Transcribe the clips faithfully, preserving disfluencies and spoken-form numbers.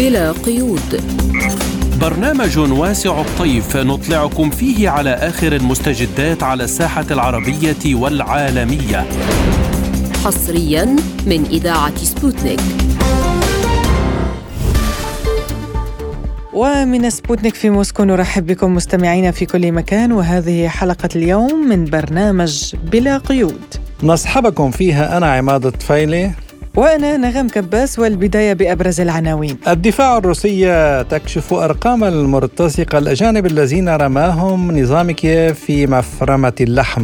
بلا قيود، برنامج واسع الطيف نطلعكم فيه على آخر المستجدات على الساحة العربية والعالمية، حصريا من إذاعة سبوتنيك. ومن سبوتنيك في موسكو نرحب بكم مستمعينا في كل مكان، وهذه حلقة اليوم من برنامج بلا قيود نصحبكم فيها أنا عماد الطفيلي وأنا نغم كباس. والبداية بأبرز العناوين. الدفاع الروسية تكشف أرقام المرتزقة الأجانب الذين رماهم نظام كييف في مفرمة اللحم.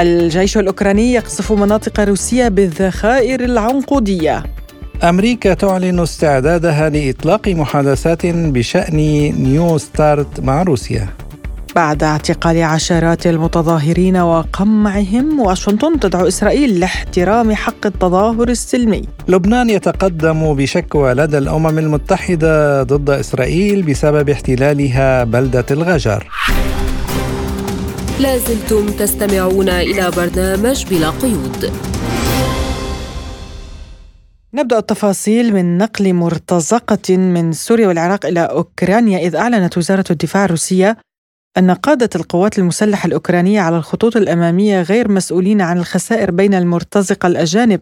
الجيش الأوكراني يقصف مناطق روسية بالذخائر العنقودية. أمريكا تعلن استعدادها لإطلاق محادثات بشأن نيو ستارت مع روسيا. بعد اعتقال عشرات المتظاهرين وقمعهم، واشنطن تدعو إسرائيل لاحترام حق التظاهر السلمي. لبنان يتقدم بشكوى لدى الأمم المتحدة ضد إسرائيل بسبب احتلالها بلدة الغجر. لازلتم تستمعون إلى برنامج بلا قيود. نبدأ التفاصيل من نقل مرتزقة من سوريا والعراق إلى أوكرانيا، إذ أعلنت وزارة الدفاع الروسية أن قادة القوات المسلحة الأوكرانية على الخطوط الأمامية غير مسؤولين عن الخسائر بين المرتزقة الأجانب،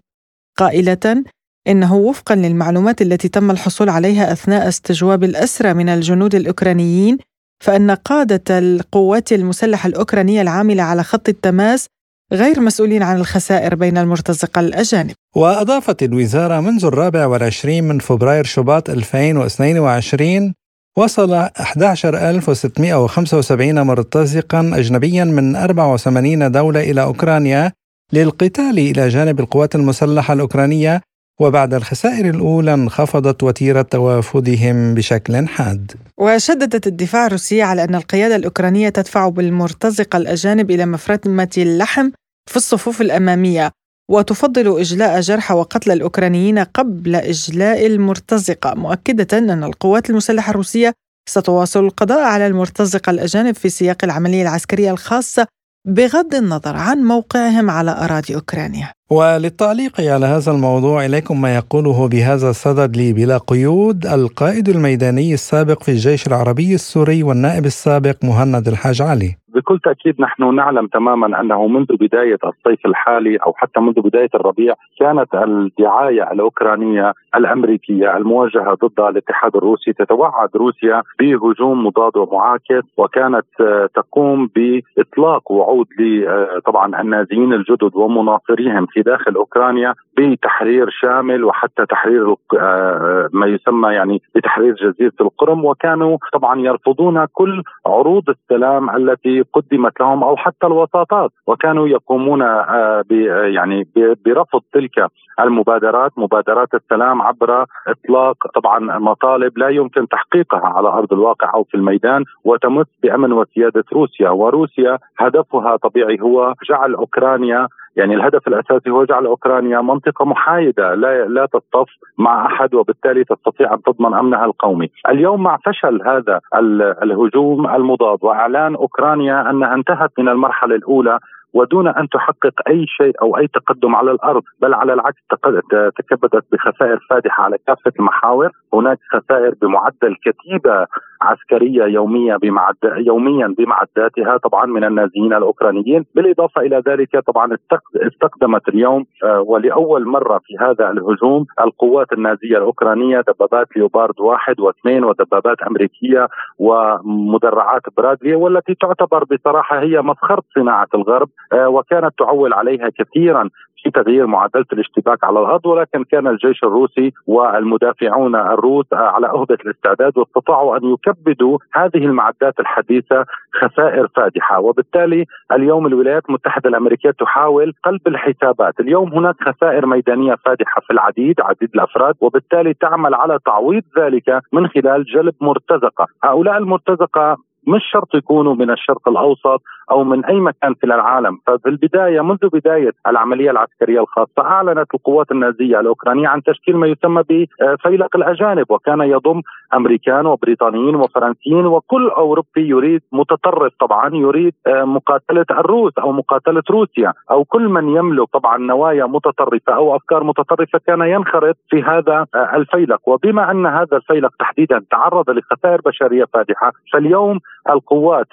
قائلة إنه وفقاً للمعلومات التي تم الحصول عليها أثناء استجواب الأسرى من الجنود الأوكرانيين، فإن قادة القوات المسلحة الأوكرانية العاملة على خط التماس غير مسؤولين عن الخسائر بين المرتزقة الأجانب. وأضافت الوزارة منذ الرابع والعشرين من فبراير شباط ألفين واثنين وعشرين وصل أحد عشر ألف وستمئة وخمسة وسبعين مرتزقاً أجنبياً من أربع وثمانين دولة إلى أوكرانيا للقتال إلى جانب القوات المسلحة الأوكرانية، وبعد الخسائر الأولى انخفضت وتيرة توافدهم بشكل حاد. وشددت الدفاع الروسي على أن القيادة الأوكرانية تدفع بالمرتزقة الأجانب إلى مفرمة اللحم في الصفوف الأمامية، وتفضل إجلاء جرحى وقتل الأوكرانيين قبل إجلاء المرتزقة، مؤكدة أن القوات المسلحة الروسية ستواصل القضاء على المرتزقة الأجانب في سياق العملية العسكرية الخاصة بغض النظر عن موقعهم على أراضي أوكرانيا. وللتعليق على هذا الموضوع إليكم ما يقوله بهذا الصدد لبلا قيود القائد الميداني السابق في الجيش العربي السوري والنائب السابق مهند الحاج علي. بكل تأكيد نحن نعلم تماما أنه منذ بداية الصيف الحالي أو حتى منذ بداية الربيع كانت الدعاية الأوكرانية الأمريكية الموجهة ضد الاتحاد الروسي تتوعد روسيا بهجوم مضاد ومعاكس، وكانت تقوم بإطلاق وعود لطبعا النازيين الجدد ومناصريهم في داخل أوكرانيا بتحرير شامل وحتى تحرير ما يسمى يعني بتحرير جزيرة القرم، وكانوا طبعا يرفضون كل عروض السلام التي قدمت لهم أو حتى الوساطات، وكانوا يقومون يعني برفض تلك المبادرات مبادرات السلام عبر إطلاق طبعا مطالب لا يمكن تحقيقها على أرض الواقع أو في الميدان، وتمس بأمن وسيادة روسيا. وروسيا هدفها طبيعي هو جعل أوكرانيا، يعني الهدف الأساسي هو جعل أوكرانيا منطقة محايدة لا لا تتصف مع أحد، وبالتالي تستطيع أن تضمن أمنها القومي. اليوم مع فشل هذا الهجوم المضاد وإعلان أوكرانيا أنها انتهت من المرحلة الأولى ودون أن تحقق أي شيء أو أي تقدم على الأرض، بل على العكس تكبدت بخسائر فادحة على كافة المحاور. هناك خسائر بمعدل كتيبة عسكرية يومية بمعد... يوميا بمعداتها طبعا من النازيين الأوكرانيين. بالإضافة إلى ذلك طبعا استقدمت اليوم ولأول مرة في هذا الهجوم القوات النازية الأوكرانية دبابات ليوبارد واحد واثنين ودبابات أمريكية ومدرعات برادلي، والتي تعتبر بصراحة هي مسخرة صناعة الغرب، وكانت تعول عليها كثيرا في تغيير معادلة الاشتباك على الأرض. ولكن كان الجيش الروسي والمدافعون الروس على أهبة الاستعداد، واستطاعوا أن يكبدوا هذه المعدات الحديثة خسائر فادحة. وبالتالي اليوم الولايات المتحدة الأمريكية تحاول قلب الحسابات. اليوم هناك خسائر ميدانية فادحة في العديد عديد الأفراد، وبالتالي تعمل على تعويض ذلك من خلال جلب مرتزقة. هؤلاء المرتزقة مش شرط يكونوا من الشرق الأوسط أو من أي مكان في العالم. فبالبداية منذ بداية العملية العسكرية الخاصة أعلنت القوات النازية الأوكرانية عن تشكيل ما يسمى بفيلق الأجانب، وكان يضم أمريكان وبريطانيين وفرنسيين، وكل أوروبي يريد متطرف طبعا يريد مقاتلة الروس أو مقاتلة روسيا، أو كل من يملك طبعا نوايا متطرفة أو أفكار متطرفة كان ينخرط في هذا الفيلق. وبما أن هذا الفيلق تحديدا تعرض لخسائر بشرية فادحة، فاليوم القوات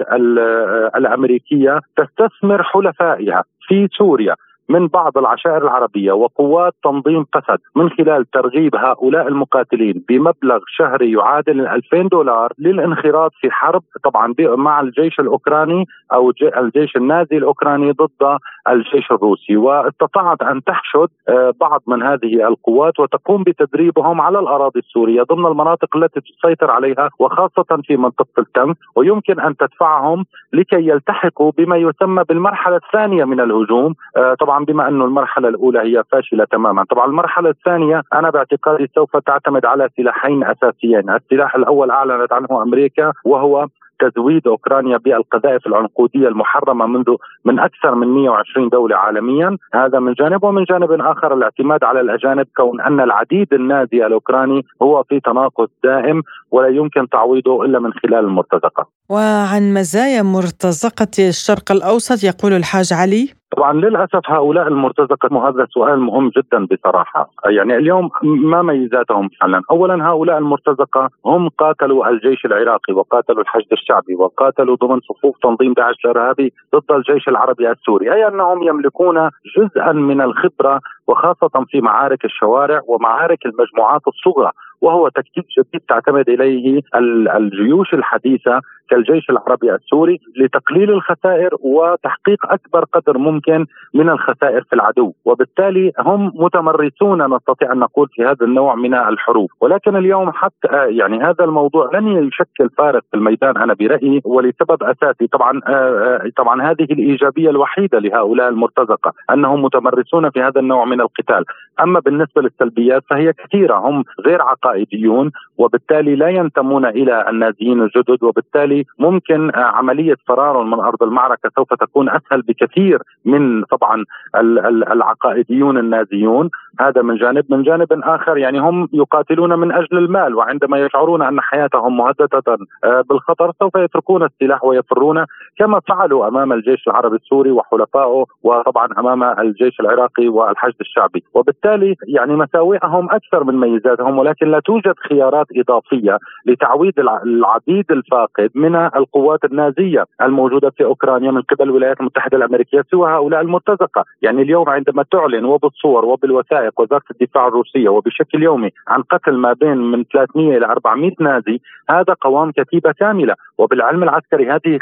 الأمريكية تستثمر حلفائها في سوريا من بعض العشائر العربية وقوات تنظيم قسد من خلال ترغيب هؤلاء المقاتلين بمبلغ شهري يعادل ألفين دولار للانخراط في حرب طبعا مع الجيش الأوكراني أو الجيش النازي الأوكراني ضد الجيش الروسي. واستطاعت أن تحشد بعض من هذه القوات وتقوم بتدريبهم على الأراضي السورية ضمن المناطق التي تسيطر عليها، وخاصة في منطقة التنف، ويمكن أن تدفعهم لكي يلتحقوا بما يسمى بالمرحلة الثانية من الهجوم، طبعا بما أن المرحلة الأولى هي فاشلة تماما. طبعا المرحلة الثانية أنا باعتقادي سوف تعتمد على سلاحين أساسيين. السلاح الأول أعلنت عنه أمريكا وهو تزويد أوكرانيا بالقذائف العنقودية المحرمة منذ من أكثر من مئة وعشرين دولة عالميا، هذا من جانب، ومن جانب آخر الاعتماد على الأجانب، كون أن العديد النازي الأوكراني هو في تناقص دائم ولا يمكن تعويضه إلا من خلال المرتزقة. وعن مزايا مرتزقة الشرق الأوسط يقول الحاج علي. طبعا للأسف هؤلاء المرتزقة، هذا سؤال مهم جدا بصراحة، يعني اليوم ما ميزاتهم فعلا؟ أولا هؤلاء المرتزقة هم قاتلوا الجيش العراقي وقاتلوا الحشد الشعبي وقاتلوا ضمن صفوف تنظيم داعش الإرهابي ضد الجيش العربي السوري، أي أنهم يملكون جزءا من الخبرة وخاصة في معارك الشوارع ومعارك المجموعات الصغرى، وهو تكتيك جديد تعتمد إليه الجيوش الحديثة كالجيش العربي السوري لتقليل الخسائر وتحقيق أكبر قدر ممكن من الخسائر في العدو، وبالتالي هم متمرسون نستطيع أن نقول في هذا النوع من الحروب. ولكن اليوم حتى يعني هذا الموضوع لن يشكل فارق في الميدان أنا برأيي، ولسبب أساسي طبعا طبعا هذه الإيجابية الوحيدة لهؤلاء المرتزقة أنهم متمرسون في هذا النوع من القتال. أما بالنسبة للسلبيات فهي كثيرة، هم غير عقائديون وبالتالي لا ينتمون إلى النازيين الجدد، وبالتالي ممكن عملية فرار من أرض المعركة سوف تكون أسهل بكثير من طبعا العقائديون النازيون، هذا من جانب. من جانب آخر يعني هم يقاتلون من أجل المال، وعندما يشعرون أن حياتهم مهددة بالخطر سوف يتركون السلاح ويفرون كما فعلوا أمام الجيش العربي السوري وحلفائه، وطبعا أمام الجيش العراقي والحشد الشعبي، وبالتالي يعني مساوئهم أكثر من ميزاتهم، ولكن لا توجد خيارات إضافية لتعويض العديد الفاقد من القوات النازية الموجودة في أوكرانيا من قبل الولايات المتحدة الأمريكية سوى هؤلاء المرتزقة. يعني اليوم عندما تعلن وبالصور وبالوثائق وزارة الدفاع الروسية وبشكل يومي عن قتل ما بين من ثلاثمئة إلى أربعمئة نازي، هذا قوام كتيبة كاملة، وبالعلم العسكري هذه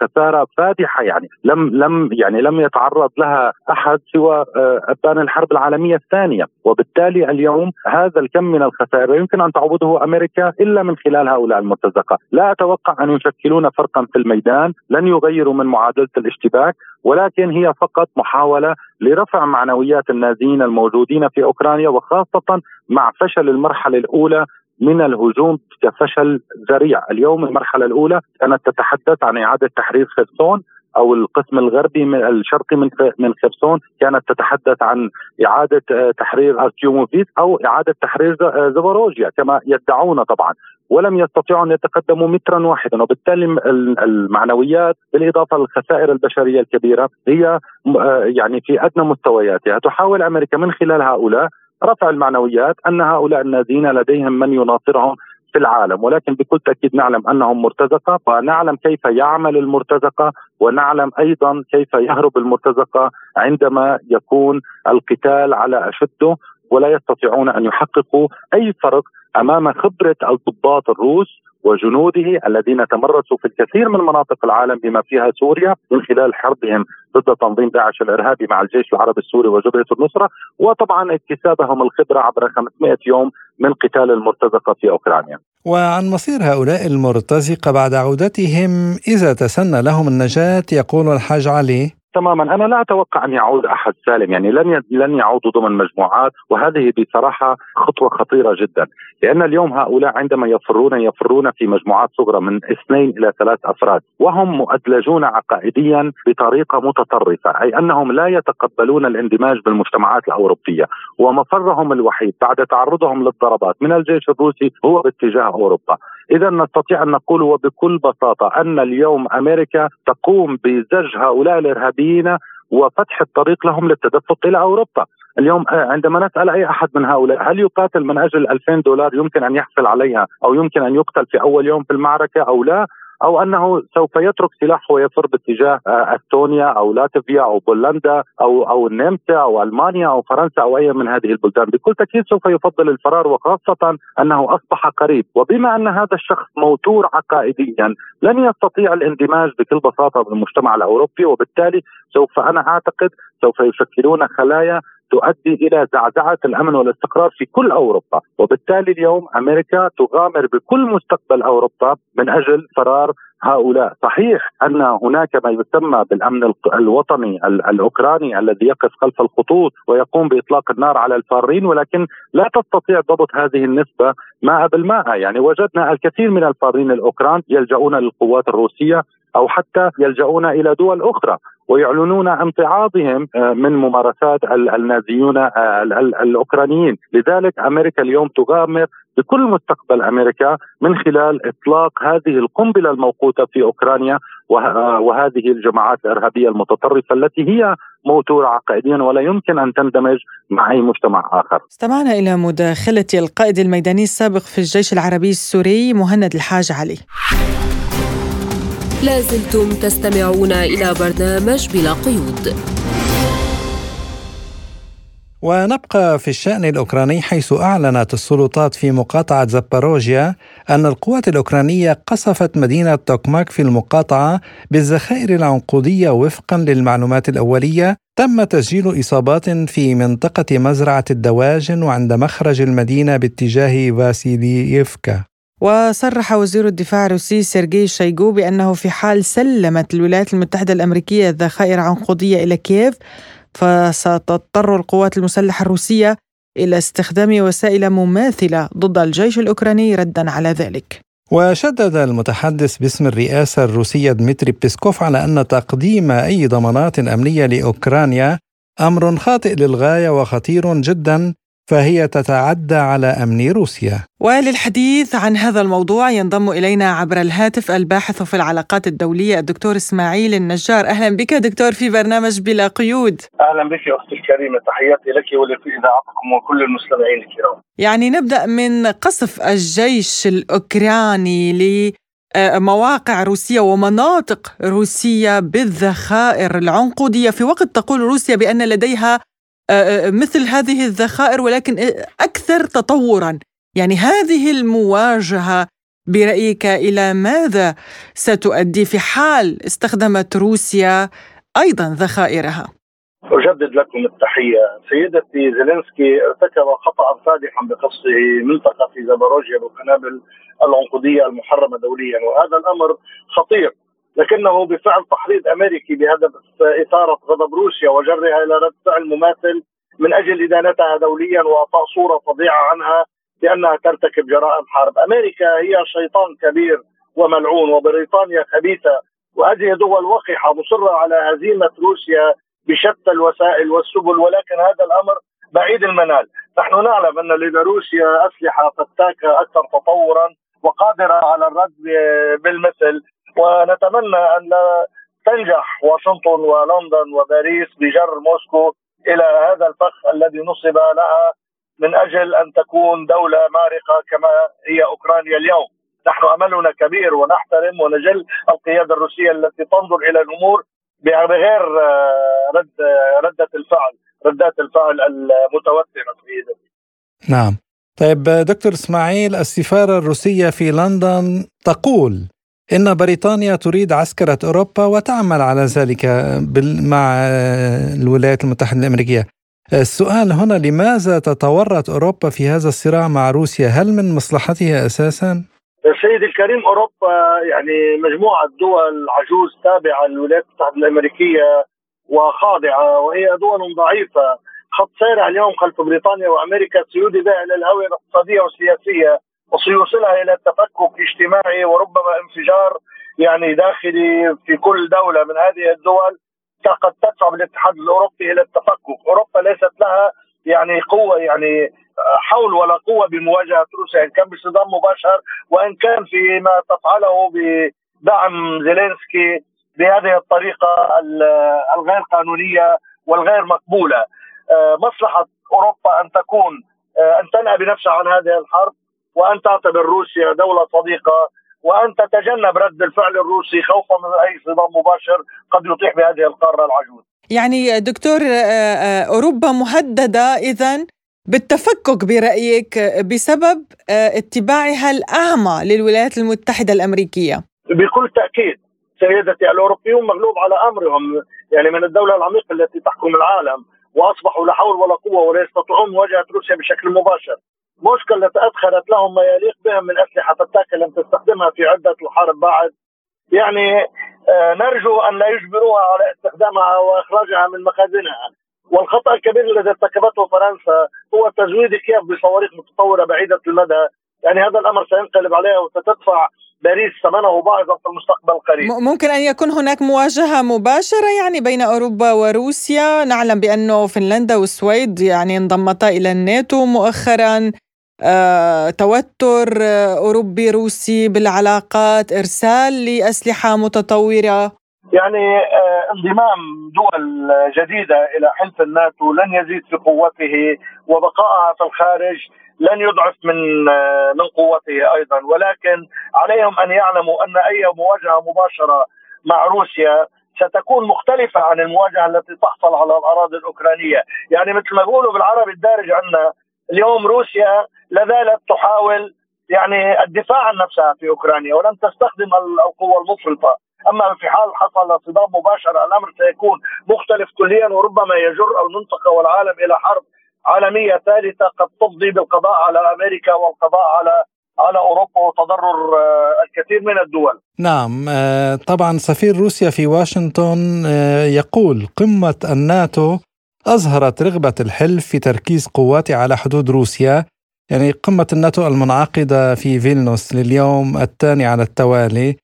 خسارة فادحة يعني لم لم يعني لم يتعرض لها أحد سوى أبان الحرب العالمية الثانية، وبالتالي اليوم هذا الكم من الخسائر يمكن أن تعوضه أمريكا إلا من خلال هؤلاء المرتزقة. لا أتوقع أن يشكلون فرقا في الميدان، لن يغيروا من معادلة الاشتباك، ولكن هي فقط محاولة لرفع معنويات النازيين الموجودين في أوكرانيا، وخاصة مع فشل المرحلة الأولى من الهجوم كفشل ذريع. اليوم المرحلة الأولى كانت تتحدث عن إعادة تحرير خرسون أو القسم الغربي من الشرقي من من خرسون، كانت تتحدث عن إعادة تحرير أرتيوموفيتس أو إعادة تحرير زبروجيا كما يدعون طبعا، ولم يستطيعوا أن يتقدموا مترا واحدا، وبالتالي المعنويات بالإضافة للخسائر البشرية الكبيرة هي يعني في أدنى مستوياتها. تحاول أمريكا من خلال هؤلاء رفع المعنويات أن هؤلاء النازيين لديهم من يناصرهم في العالم، ولكن بكل تأكيد نعلم أنهم مرتزقة، ونعلم كيف يعمل المرتزقة، ونعلم أيضا كيف يهرب المرتزقة عندما يكون القتال على أشده، ولا يستطيعون أن يحققوا أي فرق أمام خبرة الضباط الروس وجنوده الذين تمرسوا في الكثير من مناطق العالم بما فيها سوريا من خلال حربهم ضد تنظيم داعش الإرهابي مع الجيش العربي السوري وجبهة النصرة، وطبعا اكتسابهم الخبرة عبر خمسمئة يوم من قتال المرتزقة في أوكرانيا. وعن مصير هؤلاء المرتزقة بعد عودتهم إذا تسنى لهم النجاة يقول الحاج علي. تماما. أنا لا أتوقع أن يعود أحد سالم، يعني لن لن يعودوا ضمن مجموعات، وهذه بصراحة خطوة خطيرة جدا، لأن اليوم هؤلاء عندما يفرون يفرون في مجموعات صغرى من اثنين إلى ثلاث أفراد، وهم مؤدلجون عقائديا بطريقة متطرفة، أي أنهم لا يتقبلون الاندماج بالمجتمعات الأوروبية، ومفرهم الوحيد بعد تعرضهم للضربات من الجيش الروسي هو باتجاه أوروبا. إذا نستطيع أن نقول وبكل بساطة أن اليوم أمريكا تقوم بزج هؤلاء الإرهابيين وفتح الطريق لهم للتدفق إلى أوروبا. اليوم عندما نسأل أي أحد من هؤلاء هل يقاتل من أجل ألفين دولار يمكن أن يحصل عليها، أو يمكن أن يقتل في أول يوم في المعركة أو لا، أو أنه سوف يترك سلاحه ويفر باتجاه أستونيا أو لاتفيا أو بولندا أو أو النمسا أو ألمانيا أو فرنسا أو أي من هذه البلدان، بكل تأكيد سوف يفضل الفرار، وخاصة أنه أصبح قريب. وبما أن هذا الشخص موتور عقائديا لن يستطيع الاندماج بكل بساطة بالمجتمع الأوروبي، وبالتالي سوف أنا أعتقد سوف يشكلون خلايا تؤدي إلى زعزعة الأمن والاستقرار في كل أوروبا. وبالتالي اليوم أمريكا تغامر بكل مستقبل أوروبا من أجل فرار هؤلاء. صحيح أن هناك ما يسمى بالأمن الوطني الأوكراني الذي يقف خلف الخطوط ويقوم بإطلاق النار على الفارين، ولكن لا تستطيع ضبط هذه النسبة ماء بالماء. يعني وجدنا الكثير من الفارين الأوكران يلجؤون للقوات الروسية أو حتى يلجؤون إلى دول أخرى ويعلنون امتعاضهم من ممارسات النازيون الأوكرانيين. لذلك أمريكا اليوم تغامر بكل مستقبل أمريكا من خلال إطلاق هذه القنبلة الموقوتة في أوكرانيا وهذه الجماعات الإرهابية المتطرفة التي هي موتورة عقائديا ولا يمكن أن تندمج مع أي مجتمع آخر. استمعنا إلى مداخلة القائد الميداني السابق في الجيش العربي السوري مهند الحاج علي. لازلتم تستمعون إلى برنامج بلا قيود. ونبقى في الشأن الأوكراني، حيث أعلنت السلطات في مقاطعة زاباروجيا أن القوات الأوكرانية قصفت مدينة توكماك في المقاطعة بالذخائر العنقودية. وفقا للمعلومات الأولية تم تسجيل إصابات في منطقة مزرعة الدواجن وعند مخرج المدينة باتجاه فاسيلييفكا. وصرح وزير الدفاع الروسي سيرغي شايغو بأنه في حال سلمت الولايات المتحدة الأمريكية ذخائر عنقودية إلى كييف، فستضطر القوات المسلحة الروسية إلى استخدام وسائل مماثلة ضد الجيش الأوكراني ردا على ذلك. وشدد المتحدث باسم الرئاسة الروسية ديمتري بيسكوف على أن تقديم أي ضمانات أمنية لأوكرانيا أمر خاطئ للغاية وخطير جدا، فهي تتعدى على أمن روسيا. وللحديث عن هذا الموضوع ينضم إلينا عبر الهاتف الباحث في العلاقات الدولية الدكتور إسماعيل النجار. أهلا بك دكتور في برنامج بلا قيود. أهلا بك يا أختي الكريمة، تحياتي لك ولكل إذاعتكم وكل المستمعين الكرام. يعني نبدأ من قصف الجيش الأوكراني لمواقع روسية ومناطق روسية بالذخائر العنقودية، في وقت تقول روسيا بأن لديها مثل هذه الذخائر ولكن أكثر تطوراً. يعني هذه المواجهة برأيك إلى ماذا ستؤدي في حال استخدمت روسيا أيضاً ذخائرها؟ أجدد لكم التحية. سيدتي زيلينسكي ارتكب خطأ فادحا بقصفه منطقة في زاباروجيا بالقنابل العنقودية المحرمة دولياً، وهذا الأمر خطير، لكنه بفعل تحريض أمريكي بهدف إثارة غضب روسيا وجرها إلى رد فعل مماثل من أجل إدانتها دوليا وإعطاء صورة فظيعة عنها بأنها ترتكب جرائم حرب. أمريكا هي شيطان كبير وملعون، وبريطانيا خبيثة، وهذه دول وقحة مصرة على هزيمة روسيا بشتى الوسائل والسبل، ولكن هذا الأمر بعيد المنال. نحن نعلم أن لروسيا أسلحة فتاكة أكثر تطورا وقادرة على الرد بالمثل، ونتمنى أن تنجح واشنطن ولندن وباريس بجر موسكو إلى هذا الفخ الذي نصب لها من أجل أن تكون دولة مارقة كما هي أوكرانيا اليوم. نحن أملنا كبير، ونحترم ونجل القيادة الروسية التي تنظر إلى الأمور بغير رد ردة الفعل ردات الفعل المتوترة في. نعم. طيب دكتور إسماعيل، السفارة الروسية في لندن تقول إن بريطانيا تريد عسكرة أوروبا وتعمل على ذلك مع الولايات المتحدة الأمريكية. السؤال هنا، لماذا تتورط أوروبا في هذا الصراع مع روسيا؟ هل من مصلحتها أساساً؟ السيد الكريم، أوروبا يعني مجموعة دول عجوز تابعة للولايات المتحدة الأمريكية، وخاضعة وهي دول ضعيفة. خط سيرها اليوم خلف بريطانيا وأمريكا سيودي بها إلى الهوية الاقتصادية والسياسية وسيوصلها إلى التفكك الاجتماعي وربما انفجار يعني داخلي في كل دولة من هذه الدول قد تدفع بالاتحاد الأوروبي إلى التفكك. أوروبا ليست لها يعني قوة يعني حول ولا قوة بمواجهة روسيا إن كان بصدام مباشر وإن كان فيما تفعله بدعم زيلينسكي بهذه الطريقة الغير قانونية والغير مقبولة. مصلحة أوروبا أن تكون أن تنأى بنفسها عن هذه الحرب وأن تعتبر روسيا دولة صديقة وأن تتجنب رد الفعل الروسي خوفا من أي صدام مباشر قد يطيح بهذه القارة العجوز. يعني دكتور أوروبا مهددة إذن بالتفكك برأيك بسبب اتباعها الأعمى للولايات المتحدة الأمريكية؟ بكل تأكيد سيدتي، الأوروبيون مغلوب على أمرهم يعني من الدولة العميقة التي تحكم العالم وأصبحوا لا حول ولا قوة ولا يستطيعون مواجهة روسيا بشكل مباشر. مشكلة أدخلت لهم ما يليق بهم من أسلحة فتاكة لم تستخدمها في عدة الحرب بعد، يعني نرجو أن لا يجبروها على استخدامها وإخراجها من مخازنها. والخطأ الكبير الذي ارتكبته فرنسا هو تزويد كييف بصواريخ متطورة بعيدة المدى، يعني هذا الأمر سينقلب عليها وستدفع باريس ثمنه باعظا في المستقبل القريب. ممكن أن يكون هناك مواجهة مباشرة يعني بين أوروبا وروسيا. نعلم بأنه فنلندا والسويد يعني انضمتا إلى الناتو مؤخرا. آه، توتر أوروبي روسي بالعلاقات، إرسال لأسلحة متطورة، يعني آه، انضمام دول جديدة إلى حلف الناتو لن يزيد في قوته وبقائها في الخارج لن يضعف من آه، من قوته أيضا، ولكن عليهم أن يعلموا أن أي مواجهة مباشرة مع روسيا ستكون مختلفة عن المواجهة التي تحصل على الأراضي الأوكرانية. يعني مثل ما يقولوا بالعربي الدارج عندنا اليوم، روسيا لازالت تحاول يعني الدفاع عن نفسها في أوكرانيا ولم تستخدم القوة المفرطة. أما في حال حصل صدام مباشر الأمر سيكون مختلف كليا وربما يجر المنطقة والعالم إلى حرب عالمية ثالثة قد تفضي بالقضاء على أمريكا والقضاء على على أوروبا وتضرر الكثير من الدول. نعم طبعا. سفير روسيا في واشنطن يقول قمة الناتو أظهرت رغبة الحلف في تركيز قواته على حدود روسيا. يعني قمة الناتو المنعقدة في فيلنوس لليوم الثاني على التوالي،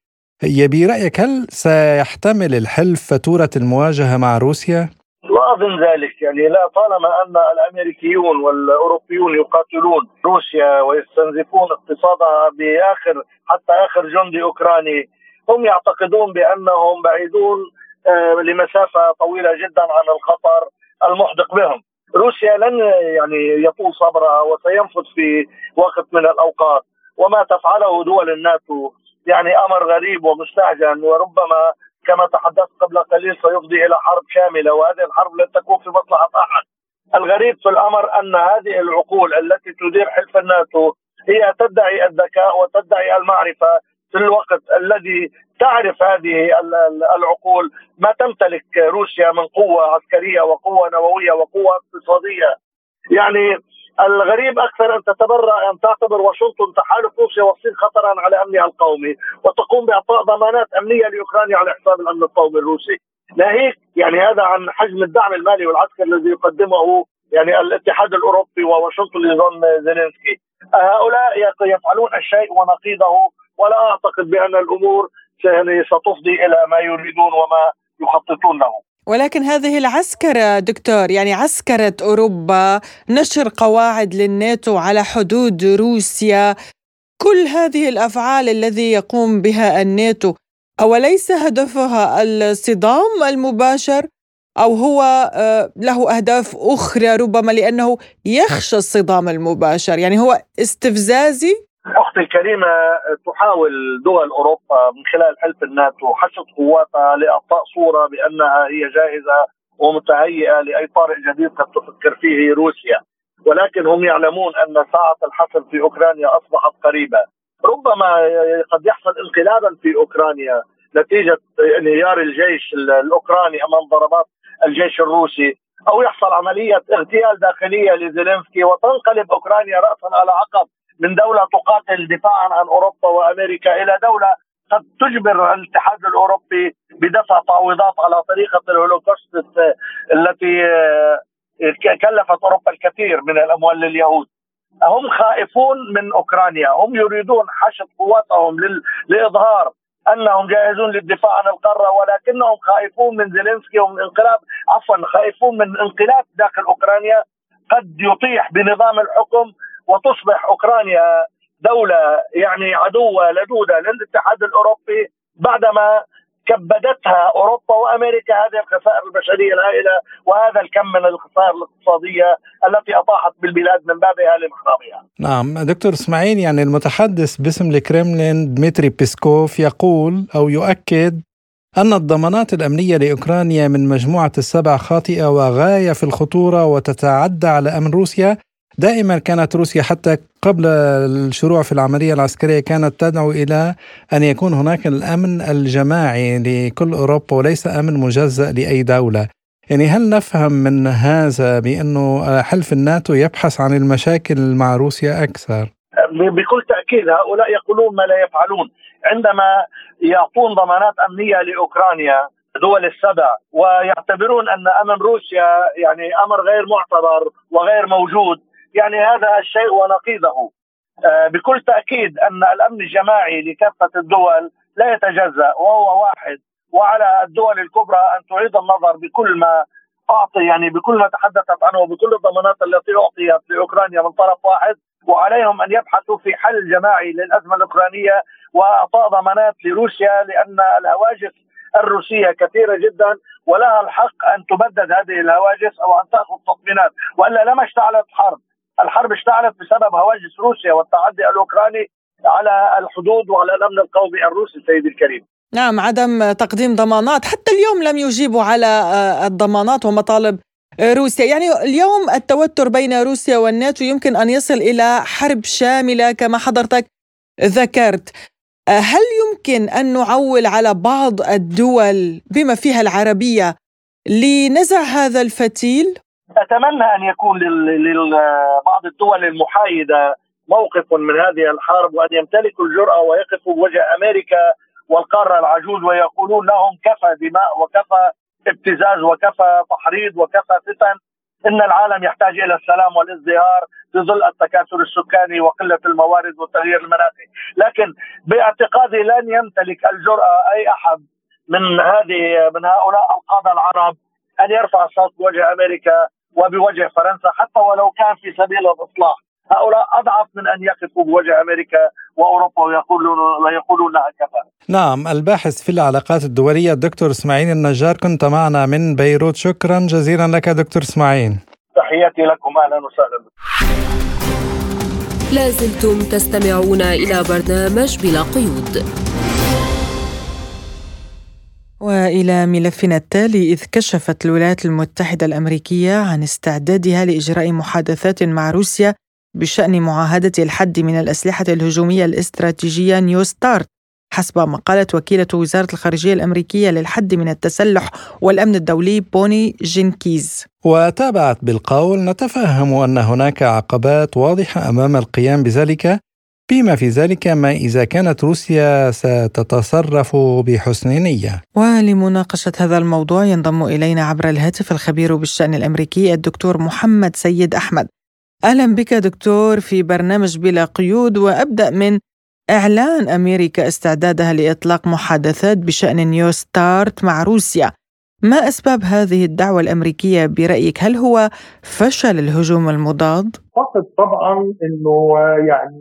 برأيك هل سيحتمل الحلف فاتورة المواجهة مع روسيا؟ لا أظن ذلك، يعني لا طالما أن الأمريكيون والأوروبيون يقاتلون روسيا ويستنزفون اقتصادها بآخر حتى آخر جندي أوكراني، هم يعتقدون بأنهم بعيدون آه لمسافة طويلة جدا عن الخطر المحدق بهم. روسيا لن يعني يطول صبرها وسينفذ في وقت من الأوقات، وما تفعله دول الناتو يعني أمر غريب ومستعجل وربما كما تحدثت قبل قليل سيفضي إلى حرب شاملة، وهذه الحرب لن تكون في مصلحة أحد. الغريب في الأمر أن هذه العقول التي تدير حلف الناتو هي تدعي الذكاء وتدعي المعرفة في الوقت الذي تعرف هذه العقول ما تمتلك روسيا من قوة عسكرية وقوة نووية وقوة اقتصادية. يعني الغريب أكثر أن تتبرأ أن تعتبر واشنطن تحالف روسيا والصين خطرا على أمنها القومي وتقوم بإعطاء ضمانات أمنية لأوكرانيا على حساب الأمن القومي الروسي. ناهيك يعني هذا عن حجم الدعم المالي والعسكري الذي يقدمه يعني الاتحاد الأوروبي وواشنطن لنظام زيلينسكي. هؤلاء يفعلون الشيء ونقيضه، ولا أعتقد بأن الأمور يعني ستفضي إلى ما يريدون وما يخططون له. ولكن هذه العسكرة دكتور، يعني عسكرة أوروبا، نشر قواعد للناتو على حدود روسيا، كل هذه الأفعال التي يقوم بها الناتو أوليس هدفها الصدام المباشر أو هو له أهداف أخرى ربما لأنه يخشى الصدام المباشر؟ يعني هو استفزازي؟ أختي الكريمة، تحاول دول أوروبا من خلال حلف الناتو حشد قواتها لإعطاء صورة بأنها هي جاهزة ومتهيئة لأي طارئ جديد قد تفكر فيه روسيا، ولكن هم يعلمون أن ساعة الحسم في أوكرانيا أصبحت قريبة. ربما قد يحصل انقلابا في أوكرانيا نتيجة انهيار الجيش الأوكراني أمام ضربات الجيش الروسي، أو يحصل عملية اغتيال داخلية لزيلينسكي وتنقلب أوكرانيا رأسا على عقب من دولة تقاتل دفاعا عن أوروبا وأمريكا إلى دولة قد تجبر الاتحاد الأوروبي بدفع تعويضات على طريقة الهولوكوست التي كلفت أوروبا الكثير من الأموال لليهود. هم خائفون من أوكرانيا، هم يريدون حشد قواتهم لإظهار أنهم جاهزون للدفاع عن القارة، ولكنهم خائفون من زيلينسكي ومن انقلاب عفوا خائفون من انقلاب داخل أوكرانيا قد يطيح بنظام الحكم وتصبح أوكرانيا دولة يعني عدوة لدودة للاتحاد الأوروبي بعدما كبدتها أوروبا وأمريكا هذه الخسائر البشرية الهائلة وهذا الكم من الخسائر الاقتصادية التي أطاحت بالبلاد من بابها لمحرابها. نعم دكتور اسماعيل، يعني المتحدث باسم الكرملين ديمتري بيسكوف يقول أو يؤكد أن الضمانات الأمنية لأوكرانيا من مجموعة السبع خاطئة وغاية في الخطورة وتتعدى على أمن روسيا. دائما كانت روسيا حتى قبل الشروع في العملية العسكرية كانت تدعو إلى أن يكون هناك الأمن الجماعي لكل أوروبا وليس أمن مجزأ لأي دولة. يعني هل نفهم من هذا بأنه حلف الناتو يبحث عن المشاكل مع روسيا أكثر؟ بكل تأكيد هؤلاء يقولون ما لا يفعلون عندما يعطون ضمانات أمنية لأوكرانيا دول السبع ويعتبرون أن أمن روسيا يعني أمر غير معتبر وغير موجود. يعني هذا الشيء ونقيضه. آه بكل تأكيد أن الأمن الجماعي لكافة الدول لا يتجزأ وهو واحد، وعلى الدول الكبرى أن تعيد النظر بكل ما أعطي يعني بكل ما تحدثت عنه وبكل الضمانات التي أعطيت لأوكرانيا من طرف واحد، وعليهم أن يبحثوا في حل جماعي للأزمة الأوكرانية وأعطاء ضمانات لروسيا، لأن الهواجس الروسية كثيرة جدا ولها الحق أن تبدد هذه الهواجس أو أن تأخذ تطمينات، وإلا لما اشتعلت حرب. الحرب اشتعلت بسبب هواجس روسيا والتعدي الأوكراني على الحدود وعلى الأمن القومي الروسي سيدي الكريم. نعم، عدم تقديم ضمانات حتى اليوم لم يجيبوا على الضمانات ومطالب روسيا. يعني اليوم التوتر بين روسيا والناتو يمكن أن يصل إلى حرب شاملة كما حضرتك ذكرت. هل يمكن أن نعول على بعض الدول بما فيها العربية لنزع هذا الفتيل؟ أتمنى أن يكون لبعض الدول المحايدة موقف من هذه الحرب وأن يمتلكوا الجرأة ويقفوا بوجه أمريكا والقارة العجوز ويقولون لهم كفى دماء وكفى ابتزاز وكفى تحريض وكفى فتن، إن العالم يحتاج إلى السلام والازدهار في ظل التكاثر السكاني وقلة الموارد والتغيير المناخي. لكن باعتقادي لن يمتلك الجرأة أي أحد من هذه من هؤلاء القادة العرب أن يرفع صوت بوجه أمريكا وبوجه فرنسا حتى ولو كان في سبيل الإصلاح. هؤلاء أضعف من أن يقفوا بوجه أمريكا وأوروبا ويقولون لا يقولون لها كفى. نعم، الباحث في العلاقات الدولية الدكتور إسماعيل النجار كنت معنا من بيروت. شكرا جزيلا لك دكتور إسماعيل. تحياتي لكم، أهلا وسهلا. لازلتم تستمعون إلى برنامج بلا قيود. وإلى ملفنا التالي، إذ كشفت الولايات المتحدة الأمريكية عن استعدادها لإجراء محادثات مع روسيا بشأن معاهدة الحد من الأسلحة الهجومية الاستراتيجية نيو ستارت، حسب ما قالت وكيلة وزارة الخارجية الأمريكية للحد من التسلح والأمن الدولي بوني جينكيز. وتابعت بالقول: نتفهم أن هناك عقبات واضحة أمام القيام بذلك، بما في ذلك ما إذا كانت روسيا ستتصرف بحسن نية. ولمناقشة هذا الموضوع ينضم إلينا عبر الهاتف الخبير بالشأن الأمريكي الدكتور محمد سيد أحمد. أهلا بك دكتور في برنامج بلا قيود. وأبدأ من إعلان أمريكا استعدادها لإطلاق محادثات بشأن نيو ستارت مع روسيا. ما أسباب هذه الدعوة الأمريكية برأيك؟ هل هو فشل الهجوم المضاد؟ أعتقد طبعا أنه يعني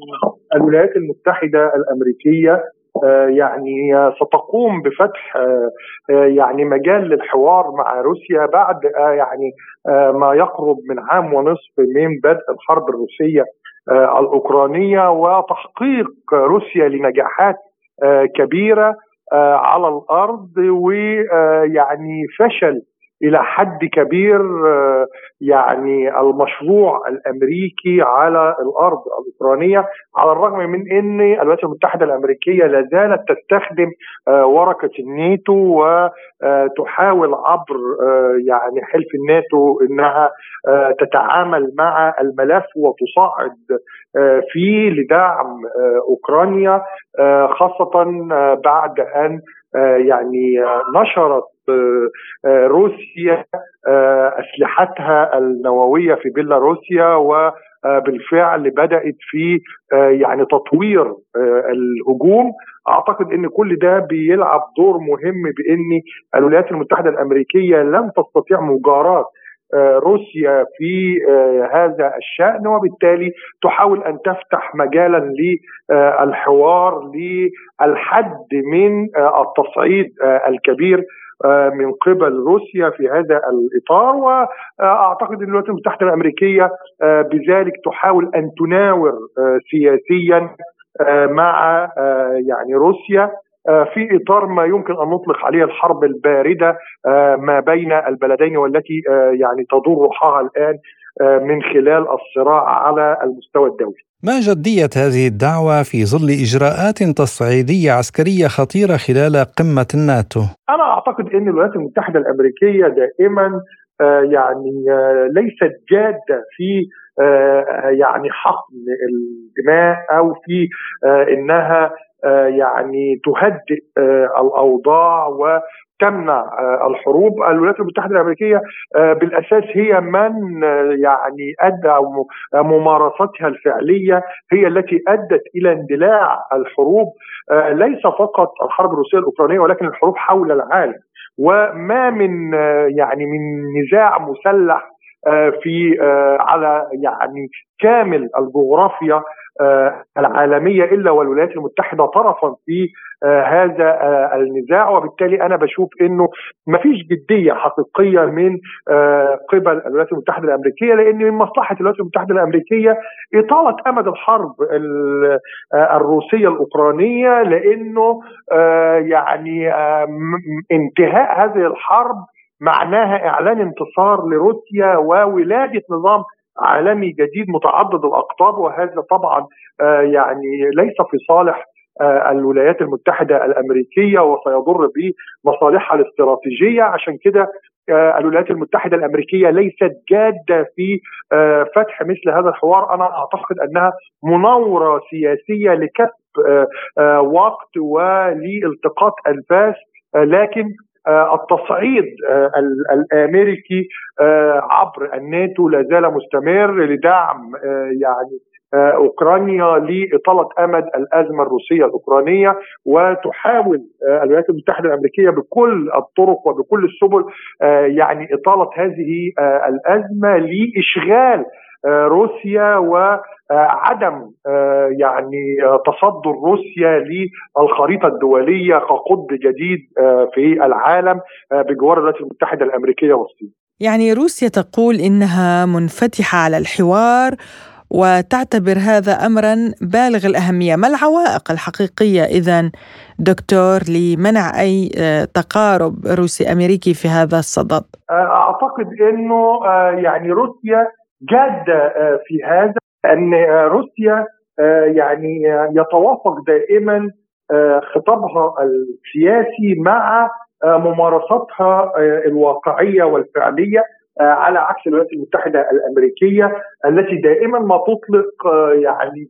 الولايات المتحدة الأمريكية يعني ستقوم بفتح يعني مجال للحوار مع روسيا بعد يعني ما يقرب من عام ونصف من بدء الحرب الروسية الأوكرانية وتحقيق روسيا لنجاحات كبيرة على الأرض، ويعني فشل إلى حد كبير يعني المشروع الأمريكي على الأرض الأوكرانية، على الرغم من أن الولايات المتحدة الأمريكية لا زالت تستخدم ورقة الناتو وتحاول عبر يعني حلف الناتو أنها تتعامل مع الملف وتصاعد فيه لدعم أوكرانيا، خاصة بعد أن يعني نشرت روسيا أسلحتها النووية في بيلاروسيا، وبالفعل بدأت في يعني تطوير الهجوم. أعتقد أن كل ده بيلعب دور مهم بأن الولايات المتحدة الأمريكية لم تستطيع مجاراة روسيا في هذا الشأن، وبالتالي تحاول أن تفتح مجالا للحوار للحد من التصعيد الكبير من قبل روسيا في هذا الإطار. وأعتقد أن الولايات المتحدة الأمريكية بذلك تحاول أن تناور سياسيا مع يعني روسيا في إطار ما يمكن أن نطلق عليه الحرب الباردة ما بين البلدين، والتي يعني تدور روحها الآن من خلال الصراع على المستوى الدولي. ما جدية هذه الدعوة في ظل إجراءات تصعيدية عسكرية خطيرة خلال قمة الناتو؟ أنا أعتقد أن الولايات المتحدة الأمريكية دائما يعني ليست جادة في يعني حقن الدماء أو في أنها يعني تهدئ الأوضاع وتمنع الحروب. الولايات المتحدة الأمريكية بالأساس هي من يعني أدى ممارستها الفعلية هي التي أدت إلى اندلاع الحروب، ليس فقط الحرب الروسية الأوكرانية ولكن الحروب حول العالم. وما من يعني من نزاع مسلح في على يعني كامل الجغرافيا العالمية إلا والولايات المتحدة طرفا في هذا النزاع. وبالتالي أنا بشوف أنه مفيش جدية حقيقية من قبل الولايات المتحدة الأمريكية، لأن من مصلحة الولايات المتحدة الأمريكية إطالة أمد الحرب الروسية الأوكرانية، لأنه يعني انتهاء هذه الحرب معناها إعلان انتصار لروسيا وولادة نظام عالمي جديد متعدد الأقطاب، وهذا طبعا يعني ليس في صالح الولايات المتحدة الأمريكية وسيضر بمصالحها الاستراتيجية. عشان كده الولايات المتحدة الأمريكية ليست جادة في فتح مثل هذا الحوار. أنا أعتقد أنها مناورة سياسية لكسب وقت ولالتقاط أنفاس، لكن التصعيد الأمريكي عبر الناتو لا زال مستمر لدعم يعني أوكرانيا لإطالة أمد الأزمة الروسية الأوكرانية، وتحاول الولايات المتحدة الأمريكية بكل الطرق وبكل السبل يعني إطالة هذه الأزمة لإشغال روسيا وعدم يعني تصدر روسيا للخريطة الدولية كقطب جديد في العالم بجوار الولايات المتحدة الأمريكية والصين. يعني روسيا تقول إنها منفتحة على الحوار وتعتبر هذا أمرا بالغ الأهمية. ما العوائق الحقيقية إذن دكتور لمنع أي تقارب روسي أمريكي في هذا الصدد؟ أعتقد أنه يعني روسيا جادة في هذا، أن روسيا يعني يتوافق دائما خطابها السياسي مع ممارستها الواقعية والفعلية، على عكس الولايات المتحدة الأمريكية التي دائما ما تطلق يعني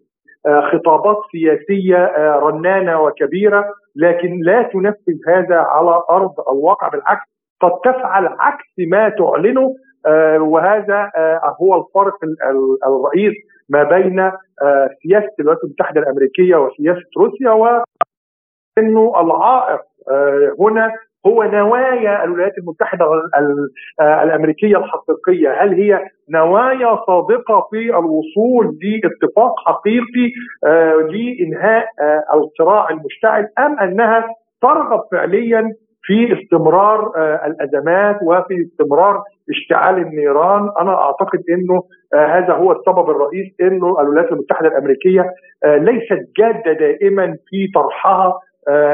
خطابات سياسية رنانة وكبيرة لكن لا تنفذ هذا على أرض الواقع. بالعكس قد تفعل عكس ما تعلنه، وهذا هو الفرق الرئيس ما بين سياسة الولايات المتحدة الأمريكية وسياسة روسيا، وأنه العائق هنا هو نوايا الولايات المتحدة الأمريكية الحقيقية. هل هي نوايا صادقة في الوصول لاتفاق حقيقي لإنهاء الصراع المشتعل، أم أنها ترغب فعليا في استمرار الأزمات وفي استمرار اشتعال النيران؟ أنا أعتقد أنه هذا هو السبب الرئيس، أنه الولايات المتحدة الأمريكية ليست جادة دائما في طرحها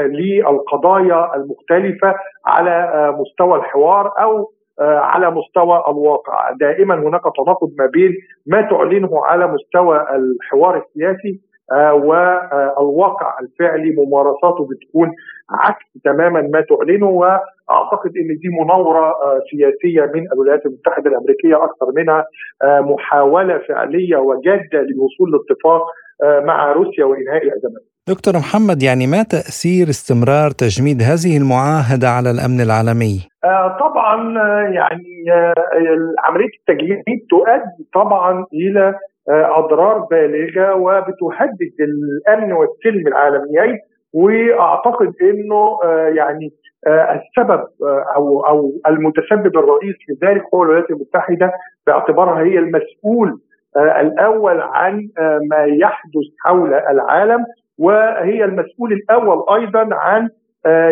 للقضايا المختلفة على مستوى الحوار أو على مستوى الواقع. دائما هناك تناقض ما بين ما تعلنه على مستوى الحوار السياسي والواقع الفعلي، ممارساته بتكون عكس تماما ما تعلنه، واعتقد ان دي مناورة سياسية من الولايات المتحدة الامريكية اكثر منها محاولة فعلية وجادة للوصول لاتفاق مع روسيا وانهاء الازمات. دكتور محمد، يعني ما تأثير استمرار تجميد هذه المعاهدة على الامن العالمي؟ آه طبعا يعني آه عملية التجميد تؤدي طبعا الى أضرار بالغة وبتهدد الأمن والسلم العالميين، وأعتقد أنه يعني السبب أو أو المتسبب الرئيسي لذلك هو الولايات المتحدة باعتبارها هي المسؤول الأول عن ما يحدث حول العالم، وهي المسؤول الأول أيضا عن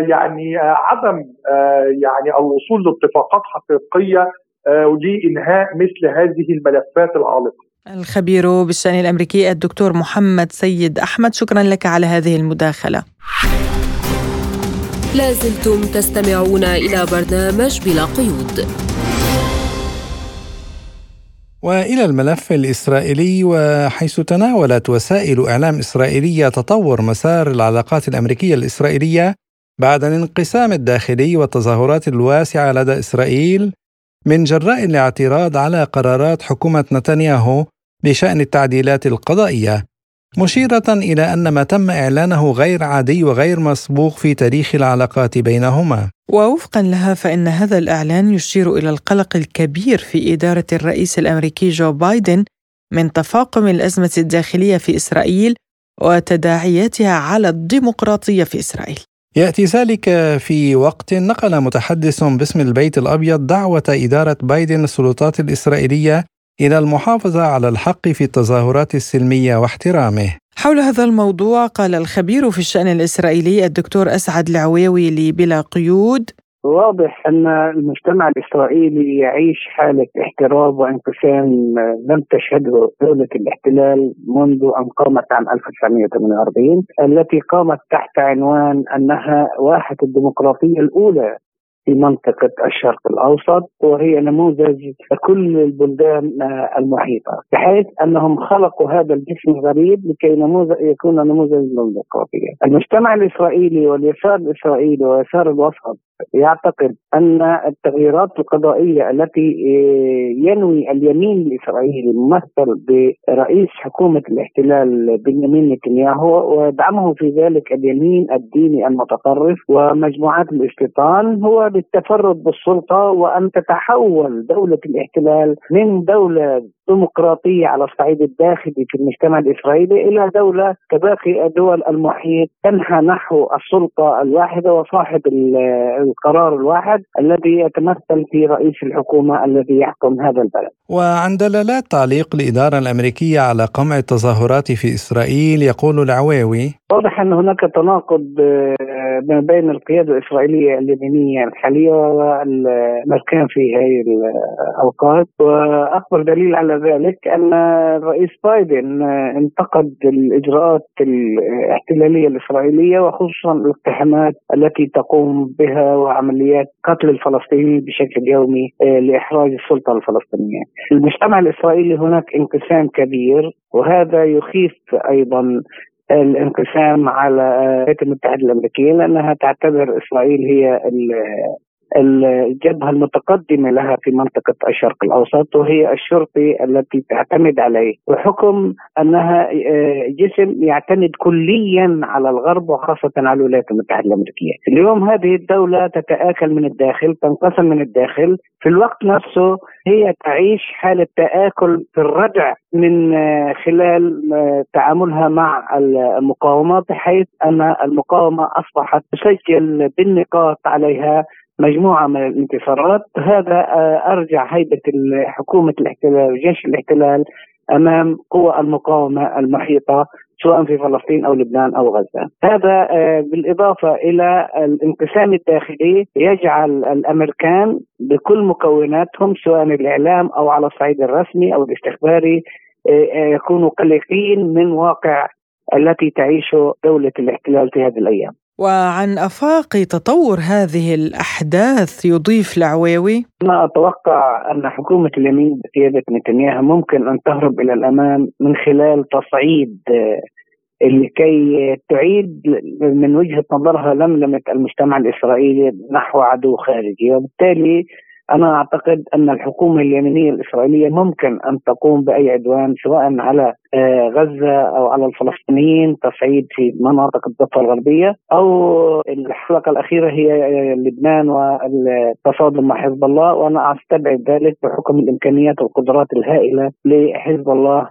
يعني عدم يعني الوصول لاتفاقات حقيقية لإنهاء مثل هذه الملفات العالقة. الخبير بالشأن الأمريكي الدكتور محمد سيد أحمد، شكرا لك على هذه المداخلة. لازلتم تستمعون إلى برنامج بلا قيود. وإلى الملف الإسرائيلي، وحيث تناولت وسائل إعلام إسرائيلية تطور مسار العلاقات الأمريكية الإسرائيلية بعد الانقسام الداخلي والتظاهرات الواسعة لدى إسرائيل من جراء الاعتراض على قرارات حكومة نتنياهو بشأن التعديلات القضائية، مشيرة إلى أن ما تم إعلانه غير عادي وغير مسبوق في تاريخ العلاقات بينهما. ووفقا لها فإن هذا الإعلان يشير إلى القلق الكبير في إدارة الرئيس الأمريكي جو بايدن من تفاقم الأزمة الداخلية في إسرائيل وتداعياتها على الديمقراطية في إسرائيل. يأتي ذلك في وقت نقل متحدث باسم البيت الأبيض دعوة إدارة بايدن السلطات الإسرائيلية إلى المحافظة على الحق في التظاهرات السلمية واحترامه. حول هذا الموضوع قال الخبير في الشأن الإسرائيلي الدكتور أسعد العواوي لبلا قيود: واضح أن المجتمع الإسرائيلي يعيش حالة احتراب وانقسام لم تشهده دولة الاحتلال منذ أن قامت عام ألف وتسعمائة وثمانية وأربعين، التي قامت تحت عنوان أنها واحة الديمقراطية الأولى في منطقة الشرق الأوسط، وهي نموذج كل البلدان المحيطة، بحيث أنهم خلقوا هذا الجسم الغريب لكي نموذج يكون نموذج للديمقراطية. المجتمع الإسرائيلي واليسار الإسرائيلي ويسار الوسط يعتقد أن التغييرات القضائية التي ينوي اليمين الإسرائيلي ممثل برئيس حكومة الاحتلال بنيامين نتنياهو ويدعمه في ذلك اليمين الديني المتطرف ومجموعات الاستيطان هو بالتفرد بالسلطة، وأن تتحول دولة الاحتلال من دولة ديمقراطية على الصعيد الداخلي في المجتمع الإسرائيلي إلى دولة كباقي الدول المحيط تنحى نحو السلطة الواحدة وصاحب القرار الواحد الذي يتمثل في رئيس الحكومة الذي يحكم هذا البلد. وعن دلالات تعليق الإدارة الأمريكية على قمع التظاهرات في إسرائيل يقول العواوي: واضح أن هناك تناقض ما بين القيادة الإسرائيلية اليمينية الحالية والمكان في هذه الأوقات، وأكبر دليل على ذلك أن الرئيس بايدن انتقد الإجراءات الاحتلالية الإسرائيلية وخصوصا الاقتحامات التي تقوم بها وعمليات قتل الفلسطينيين بشكل يومي لإحراج السلطة الفلسطينية. المجتمع الإسرائيلي هناك انقسام كبير، وهذا يخيف أيضا الانقسام على الولايات المتحدة الأمريكية، لأنها تعتبر إسرائيل هي الجبهة المتقدمة لها في منطقة الشرق الأوسط، وهي الشرطي التي تعتمد عليه، وحكم أنها جسم يعتمد كليا على الغرب وخاصة على الولايات المتحدة الأمريكية. اليوم هذه الدولة تتآكل من الداخل، تنقسم من الداخل، في الوقت نفسه هي تعيش حالة تآكل في الردع من خلال تعاملها مع المقاومة، بحيث أن المقاومة أصبحت تسجل بالنقاط عليها مجموعة من الانتصارات. هذا أرجع هيبة حكومة الاحتلال وجيش الاحتلال أمام قوى المقاومة المحيطة سواء في فلسطين أو لبنان أو غزة. هذا بالإضافة إلى الانقسام الداخلي يجعل الأمريكان بكل مكوناتهم سواء الإعلام أو على الصعيد الرسمي أو الاستخباري يكونوا قلقين من واقع التي تعيشه دولة الاحتلال في هذه الأيام. وعن أفاق تطور هذه الأحداث يضيف العواوي: أنا أتوقع أن حكومة اليمين بقيادة نتنياهو ممكن أن تهرب إلى الأمام من خلال تصعيد لكي تعيد من وجهة نظرها لملمة المجتمع الإسرائيلي نحو عدو خارجي، وبالتالي أنا أعتقد أن الحكومة اليمينية الإسرائيلية ممكن أن تقوم بأي عدوان سواء على غزة أو على الفلسطينيين، تصعيد في مناطق الضفة الغربية، أو الحلقة الأخيرة هي لبنان والتصادم مع حزب الله، وأنا أستبعد ذلك بحكم الإمكانيات والقدرات الهائلة لحزب الله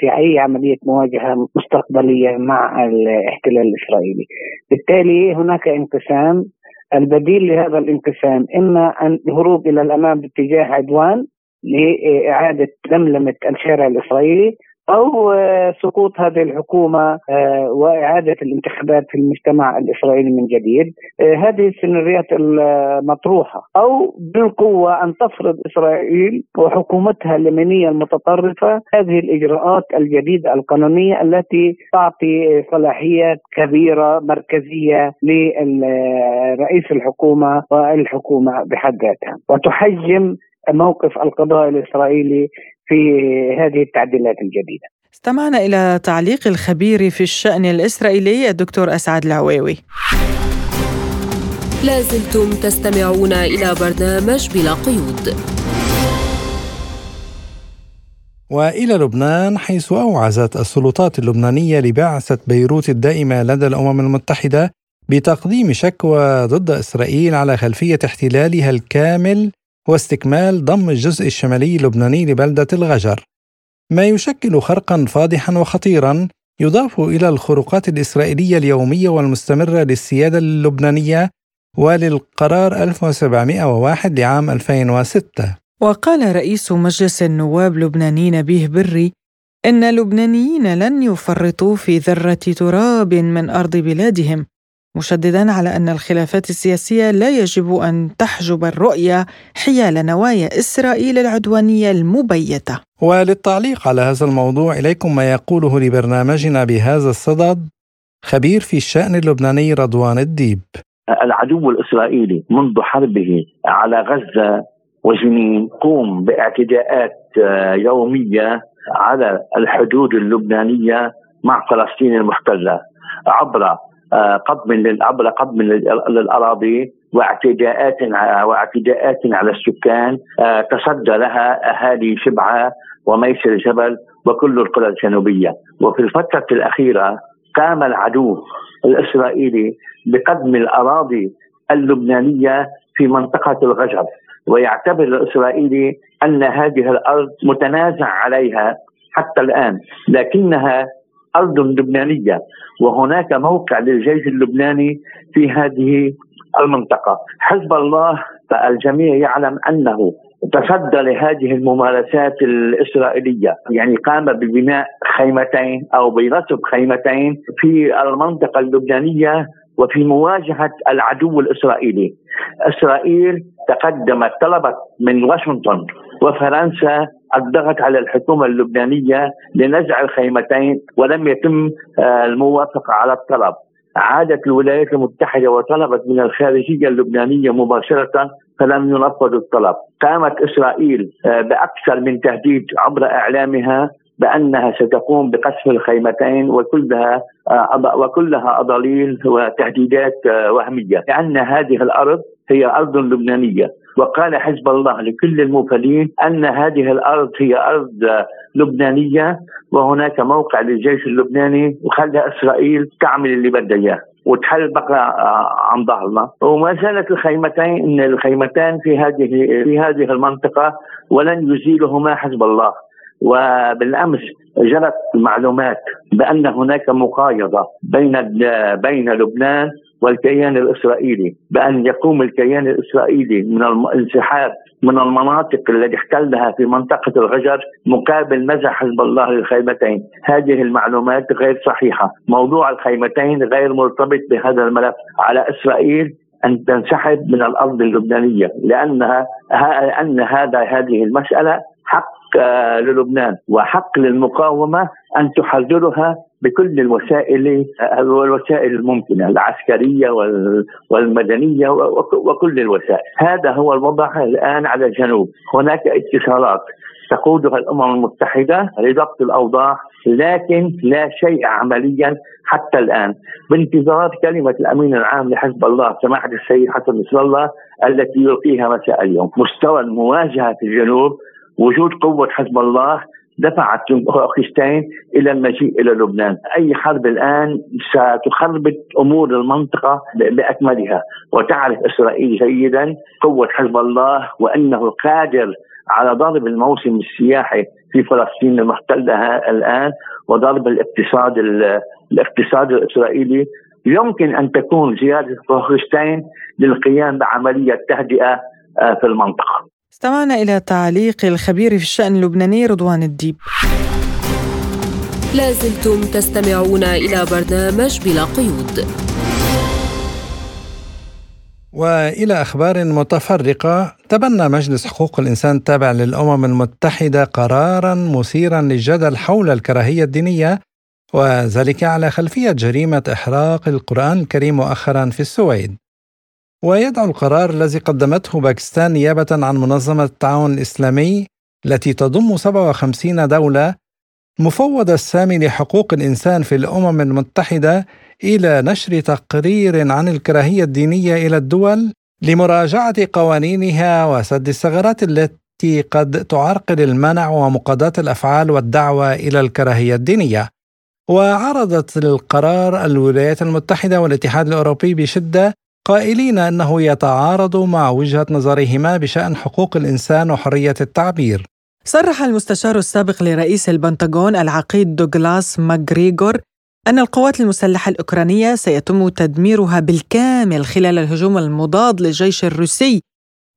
في أي عملية مواجهة مستقبلية مع الاحتلال الإسرائيلي. بالتالي هناك انقسام، البديل لهذا الانقسام إما أن الهروب إلى الأمام باتجاه عدوان لإعادة لملمة الشارع الإسرائيلي، أو سقوط هذه الحكومة وإعادة الانتخابات في المجتمع الإسرائيلي من جديد. هذه السيناريوهات المطروحة، أو بالقوة أن تفرض إسرائيل وحكومتها اليمينية المتطرفة هذه الإجراءات الجديدة القانونية التي تعطي صلاحيات كبيرة مركزية لرئيس الحكومة والحكومة بحد ذاتها، وتحجم موقف القضاء الإسرائيلي في هذه التعديلات الجديدة. استمعنا إلى تعليق الخبير في الشأن الإسرائيلي الدكتور أسعد العواوي. لازلتم تستمعون إلى برنامج بلا قيود. وإلى لبنان، حيث أوعزت السلطات اللبنانية لبعثة بيروت الدائمة لدى الأمم المتحدة بتقديم شكوى ضد إسرائيل على خلفية احتلالها الكامل واستكمال ضم الجزء الشمالي اللبناني لبلدة الغجر، ما يشكل خرقاً فاضحاً وخطيراً يضاف إلى الخروقات الإسرائيلية اليومية والمستمرة للسيادة اللبنانية وللقرار ألف وسبعمائة وواحد لعام ألفين وستة. وقال رئيس مجلس النواب لبناني نبيه بري إن لبنانيين لن يفرطوا في ذرة تراب من أرض بلادهم، مشدداً على أن الخلافات السياسية لا يجب أن تحجب الرؤية حيال نوايا إسرائيل العدوانية المبيتة. وللتعليق على هذا الموضوع إليكم ما يقوله لبرنامجنا بهذا الصدد خبير في الشأن اللبناني رضوان الديب. العدو الإسرائيلي منذ حربه على غزة وجنين قوم باعتداءات يومية على الحدود اللبنانية مع فلسطين المحتلة عبر قضم للعبر قضم للأراضي واعتداءات واعتداءات على السكان تصدى لها أهالي شبعة وميسر جبل وكل القرى الجنوبية. وفي الفترة الأخيرة قام العدو الإسرائيلي بقضم الأراضي اللبنانية في منطقة الغجر، ويعتبر الإسرائيلي أن هذه الأرض متنازع عليها حتى الآن، لكنها أرض لبنانية وهناك موقع للجيش اللبناني في هذه المنطقة. حزب الله فالجميع يعلم أنه تصدى لهذه الممارسات الإسرائيلية، يعني قام ببناء خيمتين أو برسم خيمتين في المنطقة اللبنانية وفي مواجهة العدو الإسرائيلي. إسرائيل تقدمت طلبت من واشنطن وفرنسا الضغط على الحكومة اللبنانية لنزع الخيمتين ولم يتم الموافقة على الطلب. عادت الولايات المتحدة وطلبت من الخارجية اللبنانية مباشرة فلم ينفذ الطلب. قامت إسرائيل بأكثر من تهديد عبر إعلامها بأنها ستقوم بقصف الخيمتين وكلها وكلها أضاليل وتهديدات وهمية، لأن هذه الأرض هي أرض لبنانية. وقال حزب الله لكل الموفدين أن هذه الأرض هي أرض لبنانية وهناك موقع للجيش اللبناني، وخلى إسرائيل تعمل اللي بدها إياه وتحل بقى عن ظهرنا. وما زالت الخيمتين إن الخيمتان في هذه في هذه المنطقة ولن يزيلهما حزب الله. وبالأمس جرت المعلومات بأن هناك مقايضة بين بين لبنان والكيان الإسرائيلي، بأن يقوم الكيان الإسرائيلي من الانسحاب من المناطق التي احتلها في منطقة الغجر مقابل نزع حزب الله للخيمتين. هذه المعلومات غير صحيحة. موضوع الخيمتين غير مرتبط بهذا الملف. على إسرائيل أن تنسحب من الأرض اللبنانية، لأنها أن هذا هذه المسألة حق للبنان وحق للمقاومة أن تحررها بكل الوسائل الوسائل الممكنة، العسكرية والمدنية وكل الوسائل. هذا هو الوضع الآن على الجنوب. هناك اتصالات تقودها الأمم المتحدة لضبط الأوضاع، لكن لا شيء عمليا حتى الآن، بانتظار كلمة الأمين العام لحزب الله سماحة السيد حسن نصر الله التي يلقيها مساء اليوم. مستوى المواجهة في الجنوب، وجود قوة حزب الله دفعت باكستان إلى المجيء إلى لبنان. أي حرب الآن ستخربط أمور المنطقة بأكملها، وتعرف إسرائيل جيدا قوة حزب الله وأنه قادر على ضرب الموسم السياحي في فلسطين المحتلة الآن وضرب الاقتصاد الاقتصاد الإسرائيلي. يمكن أن تكون زيادة باكستان للقيام بعملية تهدئة في المنطقة. استمعنا إلى تعليق الخبير في الشأن اللبناني رضوان الديب. لازلتم تستمعون إلى برنامج بلا قيود. وإلى أخبار متفرقة، تبنى مجلس حقوق الإنسان التابع للأمم المتحدة قراراً مثيراً للجدل حول الكراهية الدينية، وذلك على خلفية جريمة إحراق القرآن الكريم مؤخراً في السويد. ويدعو القرار الذي قدمته باكستان نيابة عن منظمة التعاون الإسلامي التي تضم سبعة وخمسين دولة مفوض السامي لحقوق الإنسان في الأمم المتحدة إلى نشر تقرير عن الكراهية الدينية إلى الدول لمراجعة قوانينها وسد الثغرات التي قد تعرقل المنع ومقاضاة الأفعال والدعوة إلى الكراهية الدينية. وعرضت القرار الولايات المتحدة والاتحاد الأوروبي بشدة، قائلين أنه يتعارض مع وجهة نظرهما بشأن حقوق الإنسان وحرية التعبير. صرح المستشار السابق لرئيس البنتاغون العقيد دوغلاس ماجريغور أن القوات المسلحة الأوكرانية سيتم تدميرها بالكامل خلال الهجوم المضاد للجيش الروسي،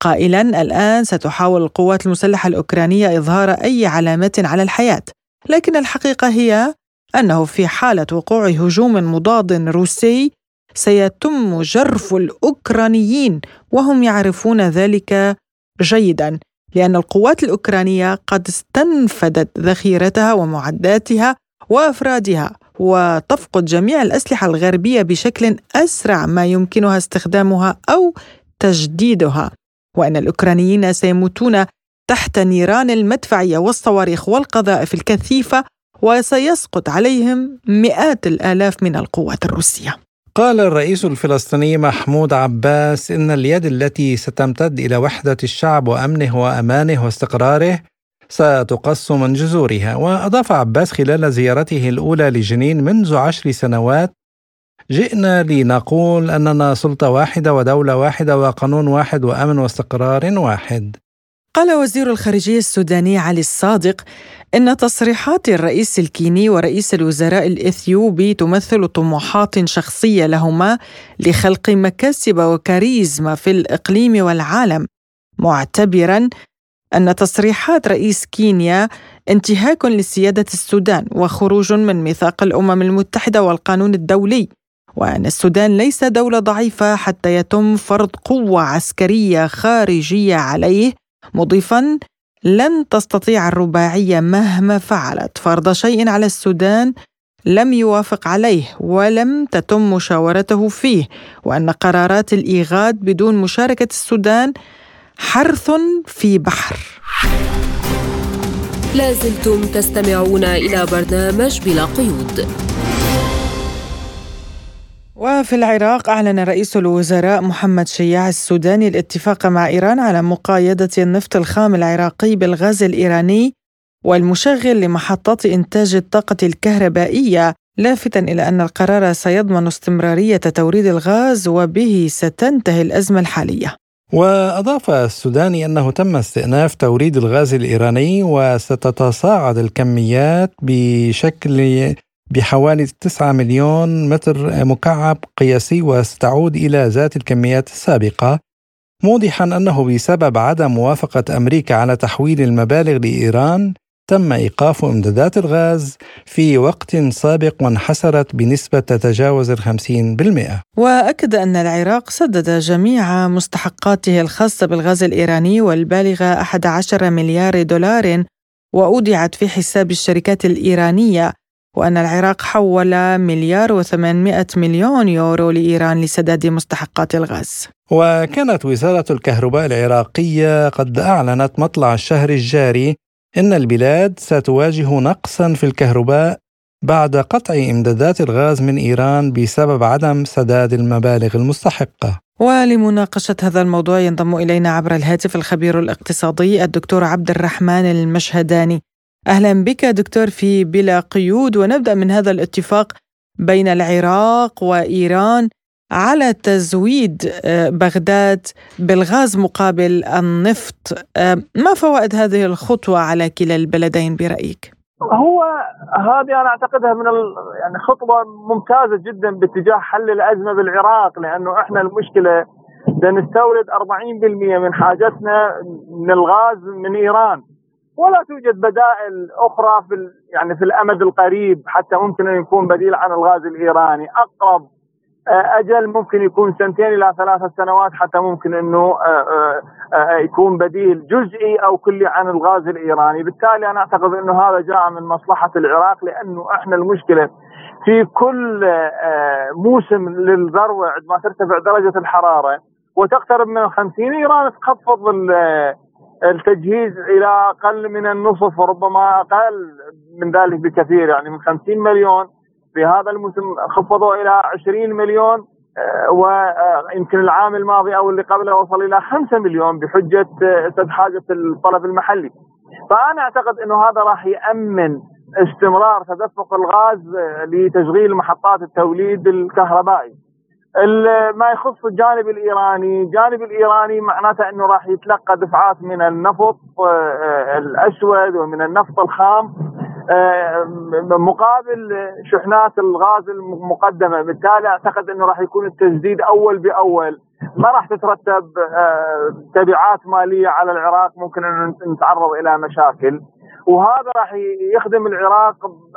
قائلاً الآن ستحاول القوات المسلحة الأوكرانية إظهار أي علامات على الحياة، لكن الحقيقة هي أنه في حالة وقوع هجوم مضاد روسي سيتم جرف الأوكرانيين وهم يعرفون ذلك جيداً، لأن القوات الأوكرانية قد استنفدت ذخيرتها ومعداتها وأفرادها، وتفقد جميع الأسلحة الغربية بشكل أسرع ما يمكنها استخدامها أو تجديدها، وأن الأوكرانيين سيموتون تحت نيران المدفعية والصواريخ والقذائف الكثيفة، وسيسقط عليهم مئات الآلاف من القوات الروسية. قال الرئيس الفلسطيني محمود عباس إن اليد التي ستمتد إلى وحدة الشعب وأمنه وأمانه واستقراره ستقص من جذورها. وأضاف عباس خلال زيارته الأولى لجنين منذ عشر سنوات: جئنا لنقول أننا سلطة واحدة ودولة واحدة وقانون واحد وأمن واستقرار واحد. قال وزير الخارجية السوداني علي الصادق إن تصريحات الرئيس الكيني ورئيس الوزراء الإثيوبي تمثل طموحات شخصية لهما لخلق مكاسب وكاريزما في الإقليم والعالم، معتبراً أن تصريحات رئيس كينيا انتهاك لسيادة السودان وخروج من ميثاق الأمم المتحدة والقانون الدولي، وأن السودان ليس دولة ضعيفة حتى يتم فرض قوة عسكرية خارجية عليه، مضيفاً لن تستطيع الرباعية مهما فعلت فرض شيء على السودان لم يوافق عليه ولم تتم مشاورته فيه، وأن قرارات الإيغاد بدون مشاركة السودان حرث في بحر. لازلتم تستمعون إلى برنامج بلا قيود. وفي العراق أعلن رئيس الوزراء محمد شياع السوداني الاتفاق مع إيران على مقايضة النفط الخام العراقي بالغاز الإيراني والمشغل لمحطات إنتاج الطاقة الكهربائية، لافتا إلى أن القرار سيضمن استمرارية توريد الغاز وبه ستنتهي الأزمة الحالية. وأضاف السوداني أنه تم استئناف توريد الغاز الإيراني وستتصاعد الكميات بشكل بحوالي تسعة مليون متر مكعب قياسي وستعود إلى ذات الكميات السابقة، موضحا أنه بسبب عدم موافقة أمريكا على تحويل المبالغ لإيران تم إيقاف إمدادات الغاز في وقت سابق وانحسرت بنسبة تتجاوز الخمسين بالمئة. وأكد أن العراق سدد جميع مستحقاته الخاصة بالغاز الإيراني والبالغة أحد عشر مليار دولار، وأودعت في حساب الشركات الإيرانية وأن العراق حول مليار وثمانمائة مليون يورو لإيران لسداد مستحقات الغاز. وكانت وزارة الكهرباء العراقية قد أعلنت مطلع الشهر الجاري إن البلاد ستواجه نقصاً في الكهرباء بعد قطع إمدادات الغاز من إيران بسبب عدم سداد المبالغ المستحقة. ولمناقشة هذا الموضوع ينضم إلينا عبر الهاتف الخبير الاقتصادي الدكتور عبد الرحمن المشهداني. أهلا بك دكتور في بلا قيود، ونبدأ من هذا الاتفاق بين العراق وإيران على تزويد بغداد بالغاز مقابل النفط. ما فوائد هذه الخطوة على كلا البلدين برأيك؟ هو هذه أنا أعتقدها من ال... يعني خطوة ممتازة جدا باتجاه حل الأزمة بالعراق، لأنه إحنا المشكلة بنستورد أربعين بالمئة من حاجتنا من الغاز من إيران، ولا توجد بدائل أخرى في ال... يعني في الأمد القريب حتى ممكن أن يكون بديل عن الغاز الإيراني. أقرب أجل ممكن يكون سنتين إلى ثلاثة سنوات حتى ممكن أنه يكون بديل جزئي أو كلي عن الغاز الإيراني. بالتالي أنا أعتقد أنه هذا جاء من مصلحة العراق، لأنه إحنا المشكلة في كل موسم للذروة عندما ترتفع درجة الحرارة وتقترب من خمسين إيران تخفض التجهيز إلى أقل من النصف وربما أقل من ذلك بكثير، يعني من خمسين مليون في هذا الموسم خفضوا إلى عشرين مليون، ويمكن العام الماضي أو اللي قبله وصل إلى خمسة مليون بحجة سد حاجة الطلب المحلي. فأنا أعتقد أنه هذا راح يأمن استمرار تدفق الغاز لتشغيل محطات التوليد الكهربائي. ما يخص الجانب الإيراني، الجانب الإيراني معناته أنه راح يتلقى دفعات من النفط الأسود ومن النفط الخام مقابل شحنات الغاز المقدمة. بالتالي أعتقد أنه راح يكون التجديد أول بأول، ما راح تترتب تبعات مالية على العراق ممكن أن نتعرض إلى مشاكل، وهذا راح يخدم العراق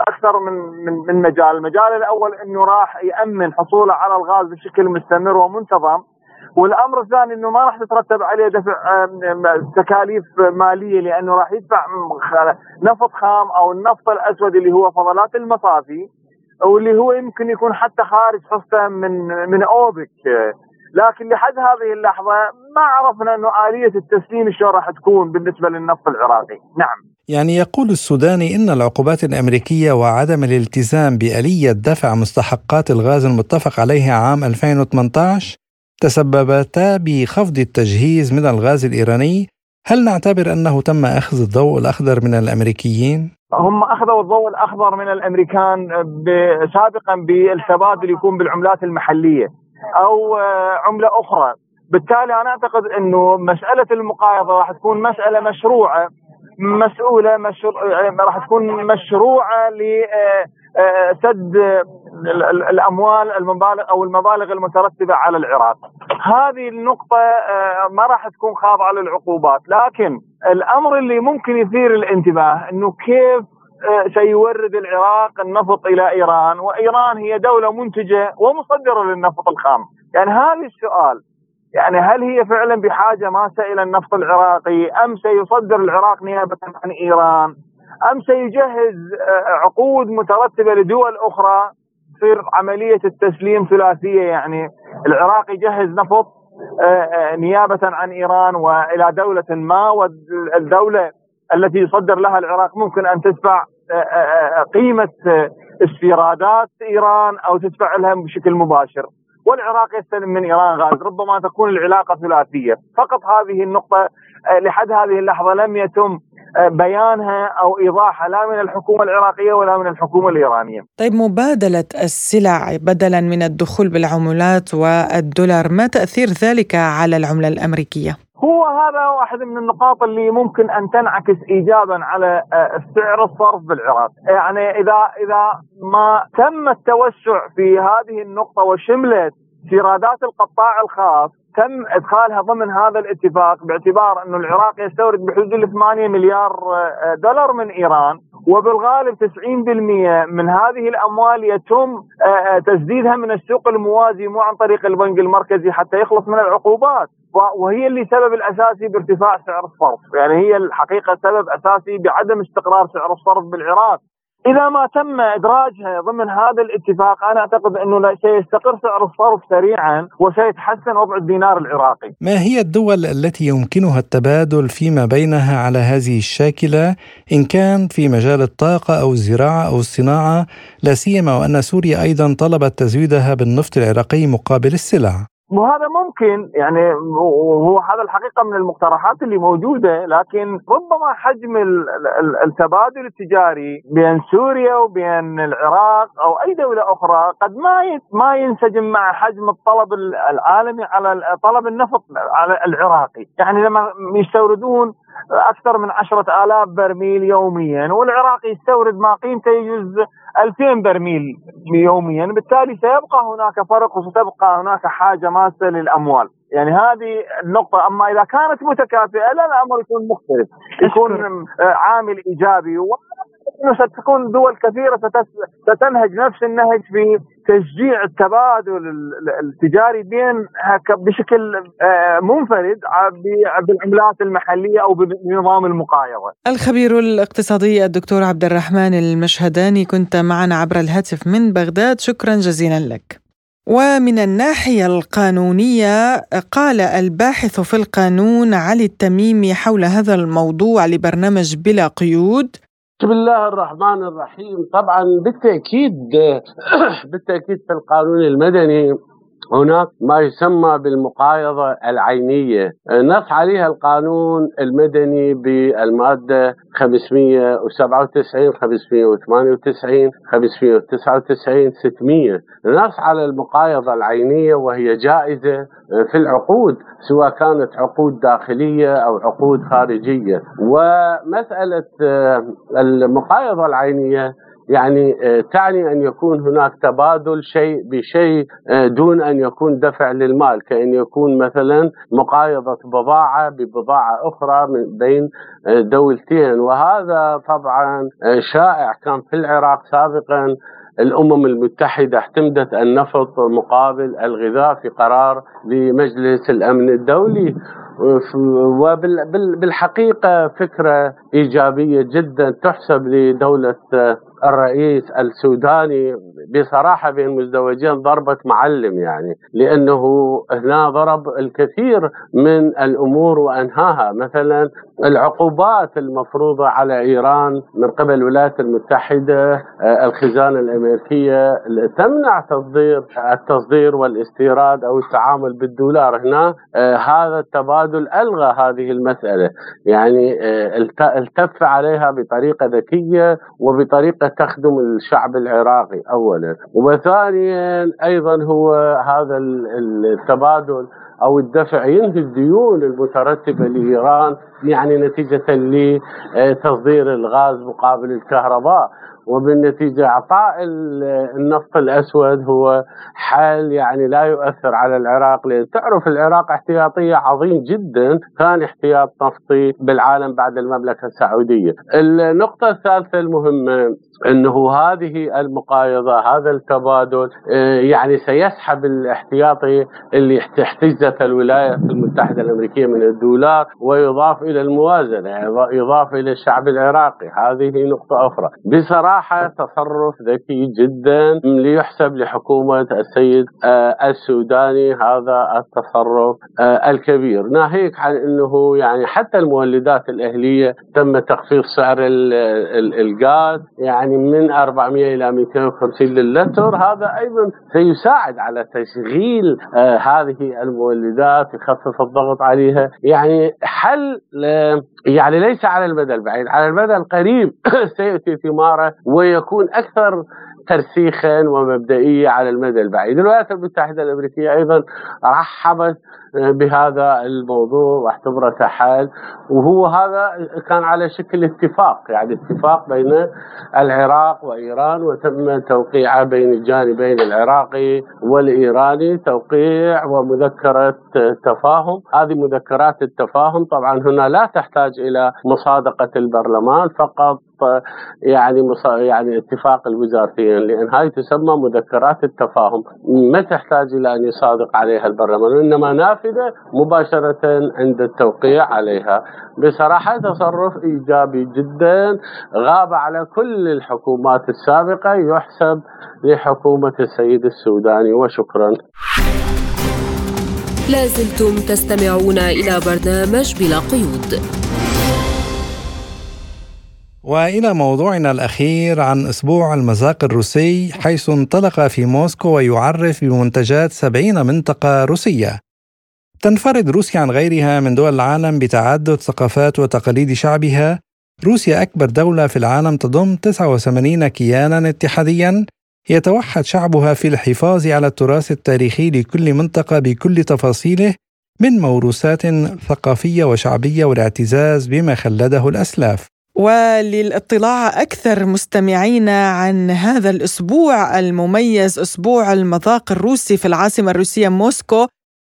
أكثر من من من مجال. المجال الأول أنه راح يأمن حصوله على الغاز بشكل مستمر ومنتظم، والأمر الثاني أنه ما راح تترتب عليه دفع تكاليف مالية، لأنه راح يدفع نفط خام أو النفط الأسود اللي هو فضلات المصافي واللي هو يمكن يكون حتى خارج حصته من من أوبك. لكن لحد هذه اللحظة ما عرفنا أنه آلية التسليم شو راح تكون بالنسبة للنفط العراقي. نعم، يعني يقول السوداني إن العقوبات الأمريكية وعدم الالتزام بآلية دفع مستحقات الغاز المتفق عليها عام ألفين وثمانية عشر تسببتا بخفض التجهيز من الغاز الإيراني. هل نعتبر أنه تم أخذ الضوء الأخضر من الأمريكيين؟ هم أخذوا الضوء الأخضر من الأمريكان سابقا بالسباد اللي يكون بالعملات المحلية أو عملة أخرى. بالتالي أنا أعتقد أنه مسألة المقايضة راح تكون مسألة مشروعة مسؤولة مشروع... راح تكون مشروعة لسد الأموال المبالغ أو المبالغ المترتبة على العراق. هذه النقطة ما راح تكون خاضعة للعقوبات، لكن الأمر اللي ممكن يثير الانتباه أنه كيف سيورد العراق النفط إلى إيران، وإيران هي دولة منتجة ومصدرة للنفط الخام. يعني هذا السؤال، يعني هل هي فعلا بحاجة ماسة إلى النفط العراقي، أم سيصدر العراق نيابة عن إيران، أم سيجهز عقود مترتبة لدول أخرى تصير عملية التسليم ثلاثية، يعني العراق يجهز نفط نيابة عن إيران وإلى دولة ما، والدولة التي يصدر لها العراق ممكن أن تدفع قيمة استيرادات إيران أو تدفع لها بشكل مباشر، والعراق يستلم من إيران غاز. ربما تكون العلاقة ثلاثية. فقط هذه النقطة لحد هذه اللحظة لم يتم بيانها أو إيضاحها لا من الحكومة العراقية ولا من الحكومة الإيرانية. طيب، مبادلة السلع بدلا من الدخول بالعملات والدولار، ما تأثير ذلك على العملة الأمريكية؟ هو هذا واحد من النقاط اللي ممكن أن تنعكس إيجابا على سعر الصرف بالعراق. يعني إذا إذا ما تم التوسع في هذه النقطة وشملت استيرادات القطاع الخاص تم إدخالها ضمن هذا الاتفاق، باعتبار أن العراق يستورد بحدود ثمانية مليار دولار من إيران، وبالغالب تسعين بالمئة من هذه الأموال يتم تسديدها من السوق الموازي مو عن طريق البنك المركزي حتى يخلص من العقوبات، وهي اللي سبب الأساسي بارتفاع سعر الصرف. يعني هي الحقيقة سبب أساسي بعدم استقرار سعر الصرف بالعراق. إذا ما تم إدراجها ضمن هذا الاتفاق أنا أعتقد أنه سيستقر سعر الصرف سريعا وسيتحسن وضع الدينار العراقي. ما هي الدول التي يمكنها التبادل فيما بينها على هذه الشاكلة إن كان في مجال الطاقة أو الزراعة أو الصناعة، لا سيما وأن سوريا أيضا طلبت تزويدها بالنفط العراقي مقابل السلع؟ وهذا ممكن، يعني هو هذا الحقيقة من المقترحات اللي موجودة، لكن ربما حجم التبادل التجاري بين سوريا وبين العراق أو أي دولة أخرى قد ما ما ينسجم مع حجم الطلب العالمي على طلب النفط على العراقي. يعني لما يستوردون أكثر من عشرة آلاف برميل يوميا والعراق يستورد ما قيمته يجوز ألفين برميل يوميا، بالتالي سيبقى هناك فرق وستبقى هناك حاجة ماسة للأموال. يعني هذه النقطة. أما إذا كانت متكافئة لا الأمر يكون مختلف، يكون عامل إيجابي، وستكون دول كثيرة ستنهج نفس النهج في تشجيع التبادل التجاري بينها بشكل منفرد بالعملات المحلية أو بنظام المقايضة. الخبير الاقتصادي الدكتور عبد الرحمن المشهداني كنت معنا عبر الهاتف من بغداد، شكرا جزيلا لك. ومن الناحية القانونية، قال الباحث في القانون علي التميمي حول هذا الموضوع لبرنامج بلا قيود: بسم الله الرحمن الرحيم. طبعا بالتأكيد بالتأكيد في القانون المدني هناك ما يسمى بالمقايضة العينية، نص عليها القانون المدني بالمادة خمسمائة وسبعة وتسعين خمسمائة وثمانية وتسعين خمسمائة وتسعة وتسعين ستمائة، نص على المقايضة العينية وهي جائزة في العقود سواء كانت عقود داخلية أو عقود خارجية. ومسألة المقايضة العينية يعني تعني أن يكون هناك تبادل شيء بشيء دون أن يكون دفع للمال، كأن يكون مثلا مقايضة بضاعة ببضاعة أخرى من بين دولتين، وهذا طبعا شائع. كان في العراق سابقا الأمم المتحدة اعتمدت النفط مقابل الغذاء في قرار لمجلس الأمن الدولي، وبالحقيقة فكرة إيجابية جدا تحسب لدولة الرئيس السوداني. بصراحة بين مزدوجين ضربة معلم، يعني لأنه هنا ضرب الكثير من الأمور وأنهاها، مثلا العقوبات المفروضة على إيران من قبل الولايات المتحدة، الخزانة الأمريكية تمنع تصدير التصدير والاستيراد أو التعامل بالدولار. هنا هذا التبادل ألغى هذه المسألة، يعني التف عليها بطريقة ذكية وبطريقة تخدم الشعب العراقي أولا، وثانيا أيضا هو هذا التبادل أو الدفع ينهي الديون المترتبة لإيران، يعني نتيجة لتصدير الغاز مقابل الكهرباء، وبالنتيجة إعطاء النفط الأسود هو حل يعني لا يؤثر على العراق، لأن تعرف العراق احتياطية عظيم جدا، كان احتياط نفطي بالعالم بعد المملكة السعودية. النقطة الثالثة المهمة أنه هذه المقايضة هذا التبادل يعني سيسحب الاحتياطي اللي احتجزته الولايات المتحدة الأمريكية من الدولار ويضاف إلى الموازنة، يضاف إلى الشعب العراقي. هذه نقطة أخرى. بصراحة تصرف ذكي جدا ليحسب لحكومة السيد السوداني هذا التصرف الكبير، ناهيك عن أنه يعني حتى المولدات الأهلية تم تخفيض سعر الغاز يعني من أربعمائة إلى مئتين وخمسين للتر، هذا أيضا سيساعد على تشغيل هذه المولدات، يخفف الضغط عليها. يعني حل يعني ليس على المدى البعيد، على المدى القريب سيأتي ثماره ويكون أكثر ترسيخا ومبدئية على المدى البعيد. الولايات المتحدة الأمريكية أيضا رحبت بهذا الموضوع واعتبرته حل، وهو هذا كان على شكل اتفاق، يعني اتفاق بين العراق وإيران، وتم توقيعه بين الجانبين العراقي والإيراني، توقيع ومذكرة تفاهم. هذه مذكرات التفاهم طبعا هنا لا تحتاج إلى مصادقة البرلمان، فقط يعني يعني اتفاق الوزارتين لأن هاي تسمى مذكرات التفاهم، ما تحتاج إلى أن يصادق عليها البرلمان، وإنما نافذة مباشرة عند التوقيع عليها. بصراحة تصرف إيجابي جدا غاب على كل الحكومات السابقة، يحسب لحكومة السيد السوداني. وشكرا. لازلتم تستمعون إلى برنامج بلا قيود. وإلى موضوعنا الأخير عن أسبوع المذاق الروسي، حيث انطلق في موسكو ويعرف بمنتجات سبعين منطقة روسية. تنفرد روسيا عن غيرها من دول العالم بتعدد ثقافات وتقاليد شعبها. روسيا أكبر دولة في العالم تضم تسعة وثمانين كيانا اتحاديا يتوحد شعبها في الحفاظ على التراث التاريخي لكل منطقة بكل تفاصيله من موروثات ثقافية وشعبية والاعتزاز بما خلده الأسلاف. وللاطلاع أكثر مستمعينا عن هذا الأسبوع المميز، أسبوع المذاق الروسي في العاصمة الروسية موسكو،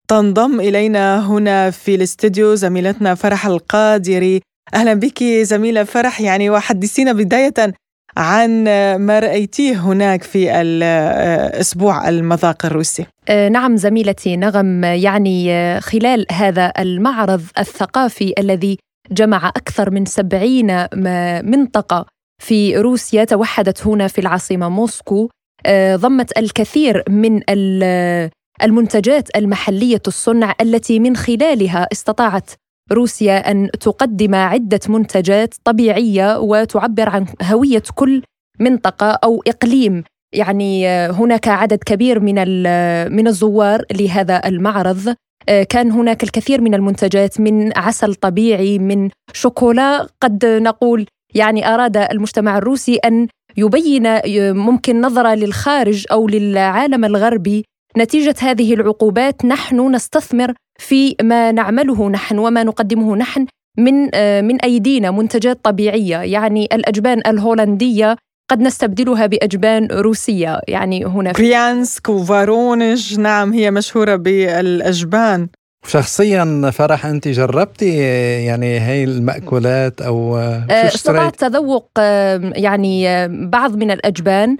تنضم إلينا هنا في الاستديو زميلتنا فرح القادري. أهلا بك زميلة فرح، يعني وحدثينا بداية عن ما رأيتيه هناك في الأسبوع المذاق الروسي. نعم زميلتي نغم، يعني خلال هذا المعرض الثقافي الذي جمع أكثر من سبعين منطقة في روسيا، توحدت هنا في العاصمة موسكو، ضمت الكثير من المنتجات المحلية الصنع التي من خلالها استطاعت روسيا أن تقدم عدة منتجات طبيعية وتعبر عن هوية كل منطقة أو إقليم. يعني هناك عدد كبير من من الزوار لهذا المعرض، كان هناك الكثير من المنتجات، من عسل طبيعي، من شوكولا. قد نقول يعني أراد المجتمع الروسي أن يبين ممكن نظرة للخارج أو للعالم الغربي نتيجة هذه العقوبات، نحن نستثمر في ما نعمله نحن وما نقدمه نحن من من أيدينا، منتجات طبيعية. يعني الأجبان الهولندية قد نستبدلها بأجبان روسية. يعني هنا بريانسك وفارونج، نعم هي مشهورة بالأجبان. شخصيا فرح، أنت جربتي يعني هاي المأكولات أو استطعت تذوق يعني بعض من الأجبان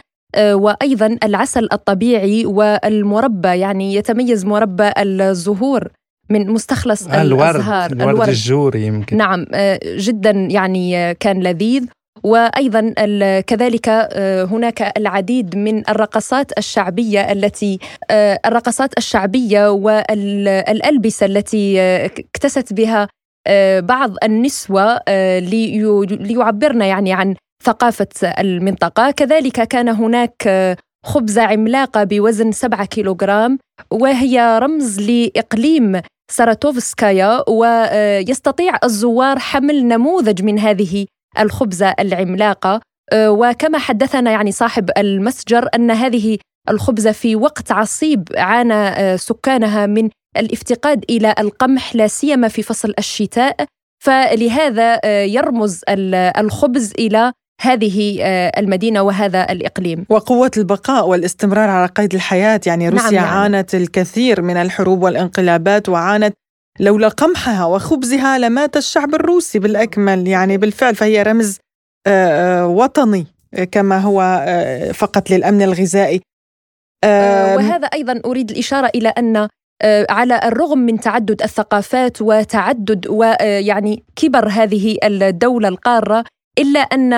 وأيضا العسل الطبيعي والمربى، يعني يتميز مربى الزهور من مستخلص الورد، الأزهار، الورد, الورد الجوري يمكن. نعم جدا يعني كان لذيذ. وأيضا كذلك هناك العديد من الرقصات الشعبية التي الرقصات الشعبية والألبسة التي اكتست بها بعض النسوة ليعبرن يعني عن ثقافة المنطقة. كذلك كان هناك خبزة عملاقة بوزن سبعة كيلوغرام، وهي رمز لإقليم ساراتوفسكايا، ويستطيع الزوار حمل نموذج من هذه الخبزة العملاقة. وكما حدثنا يعني صاحب المسجر أن هذه الخبزة في وقت عصيب عانى سكانها من الافتقاد إلى القمح، لا سيما في فصل الشتاء، فلهذا يرمز الخبز إلى هذه المدينة وهذا الإقليم وقوة البقاء والاستمرار على قيد الحياة. يعني روسيا نعم يعني. عانت الكثير من الحروب والانقلابات، وعانت لولا قمحها وخبزها لمات الشعب الروسي بالأكمل. يعني بالفعل فهي رمز وطني كما هو فقط للأمن الغذائي. وهذا أيضا أريد الإشارة إلى أن على الرغم من تعدد الثقافات وتعدد ويعني كبر هذه الدولة القارة، إلا أن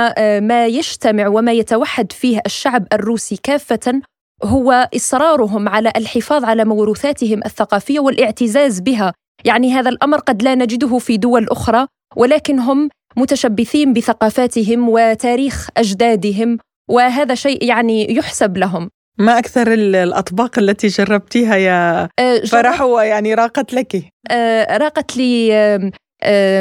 ما يجتمع وما يتوحد فيه الشعب الروسي كافة هو إصرارهم على الحفاظ على موروثاتهم الثقافية والاعتزاز بها. يعني هذا الأمر قد لا نجده في دول أخرى، ولكن هم متشبثين بثقافاتهم وتاريخ أجدادهم، وهذا شيء يعني يحسب لهم. ما أكثر الأطباق التي جربتيها يا فرح؟ يعني راقت لك؟ راقت لي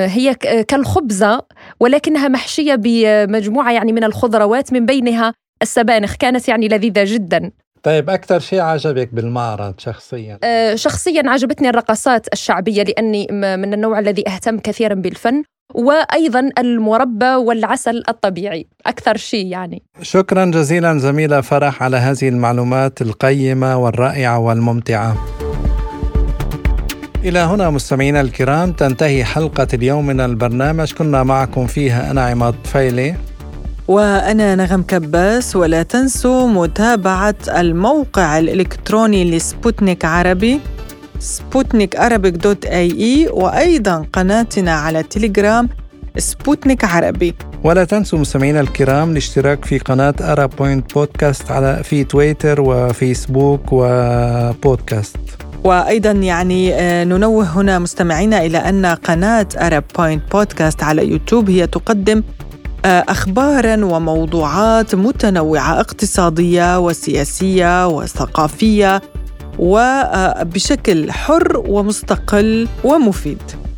هي كالخبزة، ولكنها محشية بمجموعة يعني من الخضروات من بينها السبانخ، كانت يعني لذيذة جداً. طيب أكثر شيء عجبك بالمعرض شخصياً؟ شخصياً عجبتني الرقصات الشعبية، لأني من النوع الذي أهتم كثيراً بالفن، وأيضاً المربى والعسل الطبيعي أكثر شيء يعني. شكراً جزيلاً زميلة فرح على هذه المعلومات القيمة والرائعة والممتعة. إلى هنا مستمعينا الكرام تنتهي حلقة اليوم من البرنامج، كنا معكم فيها أنا عماد الطفيلي وأنا نغم كباس، ولا تنسوا متابعة الموقع الإلكتروني لسبوتنيك عربي سبوتنيك عربي دوت اي اي، وأيضاً قناتنا على تليجرام سبوتنيك عربي. ولا تنسوا مستمعينا الكرام الاشتراك في قناة أراب بوينت بودكاست على في تويتر وفيسبوك وبودكاست. وأيضا يعني ننوه هنا مستمعينا إلى أن قناة أراب بوينت بودكاست على يوتيوب هي تقدم أخبارا وموضوعات متنوعة اقتصادية وسياسية وثقافية وبشكل حر ومستقل ومفيد.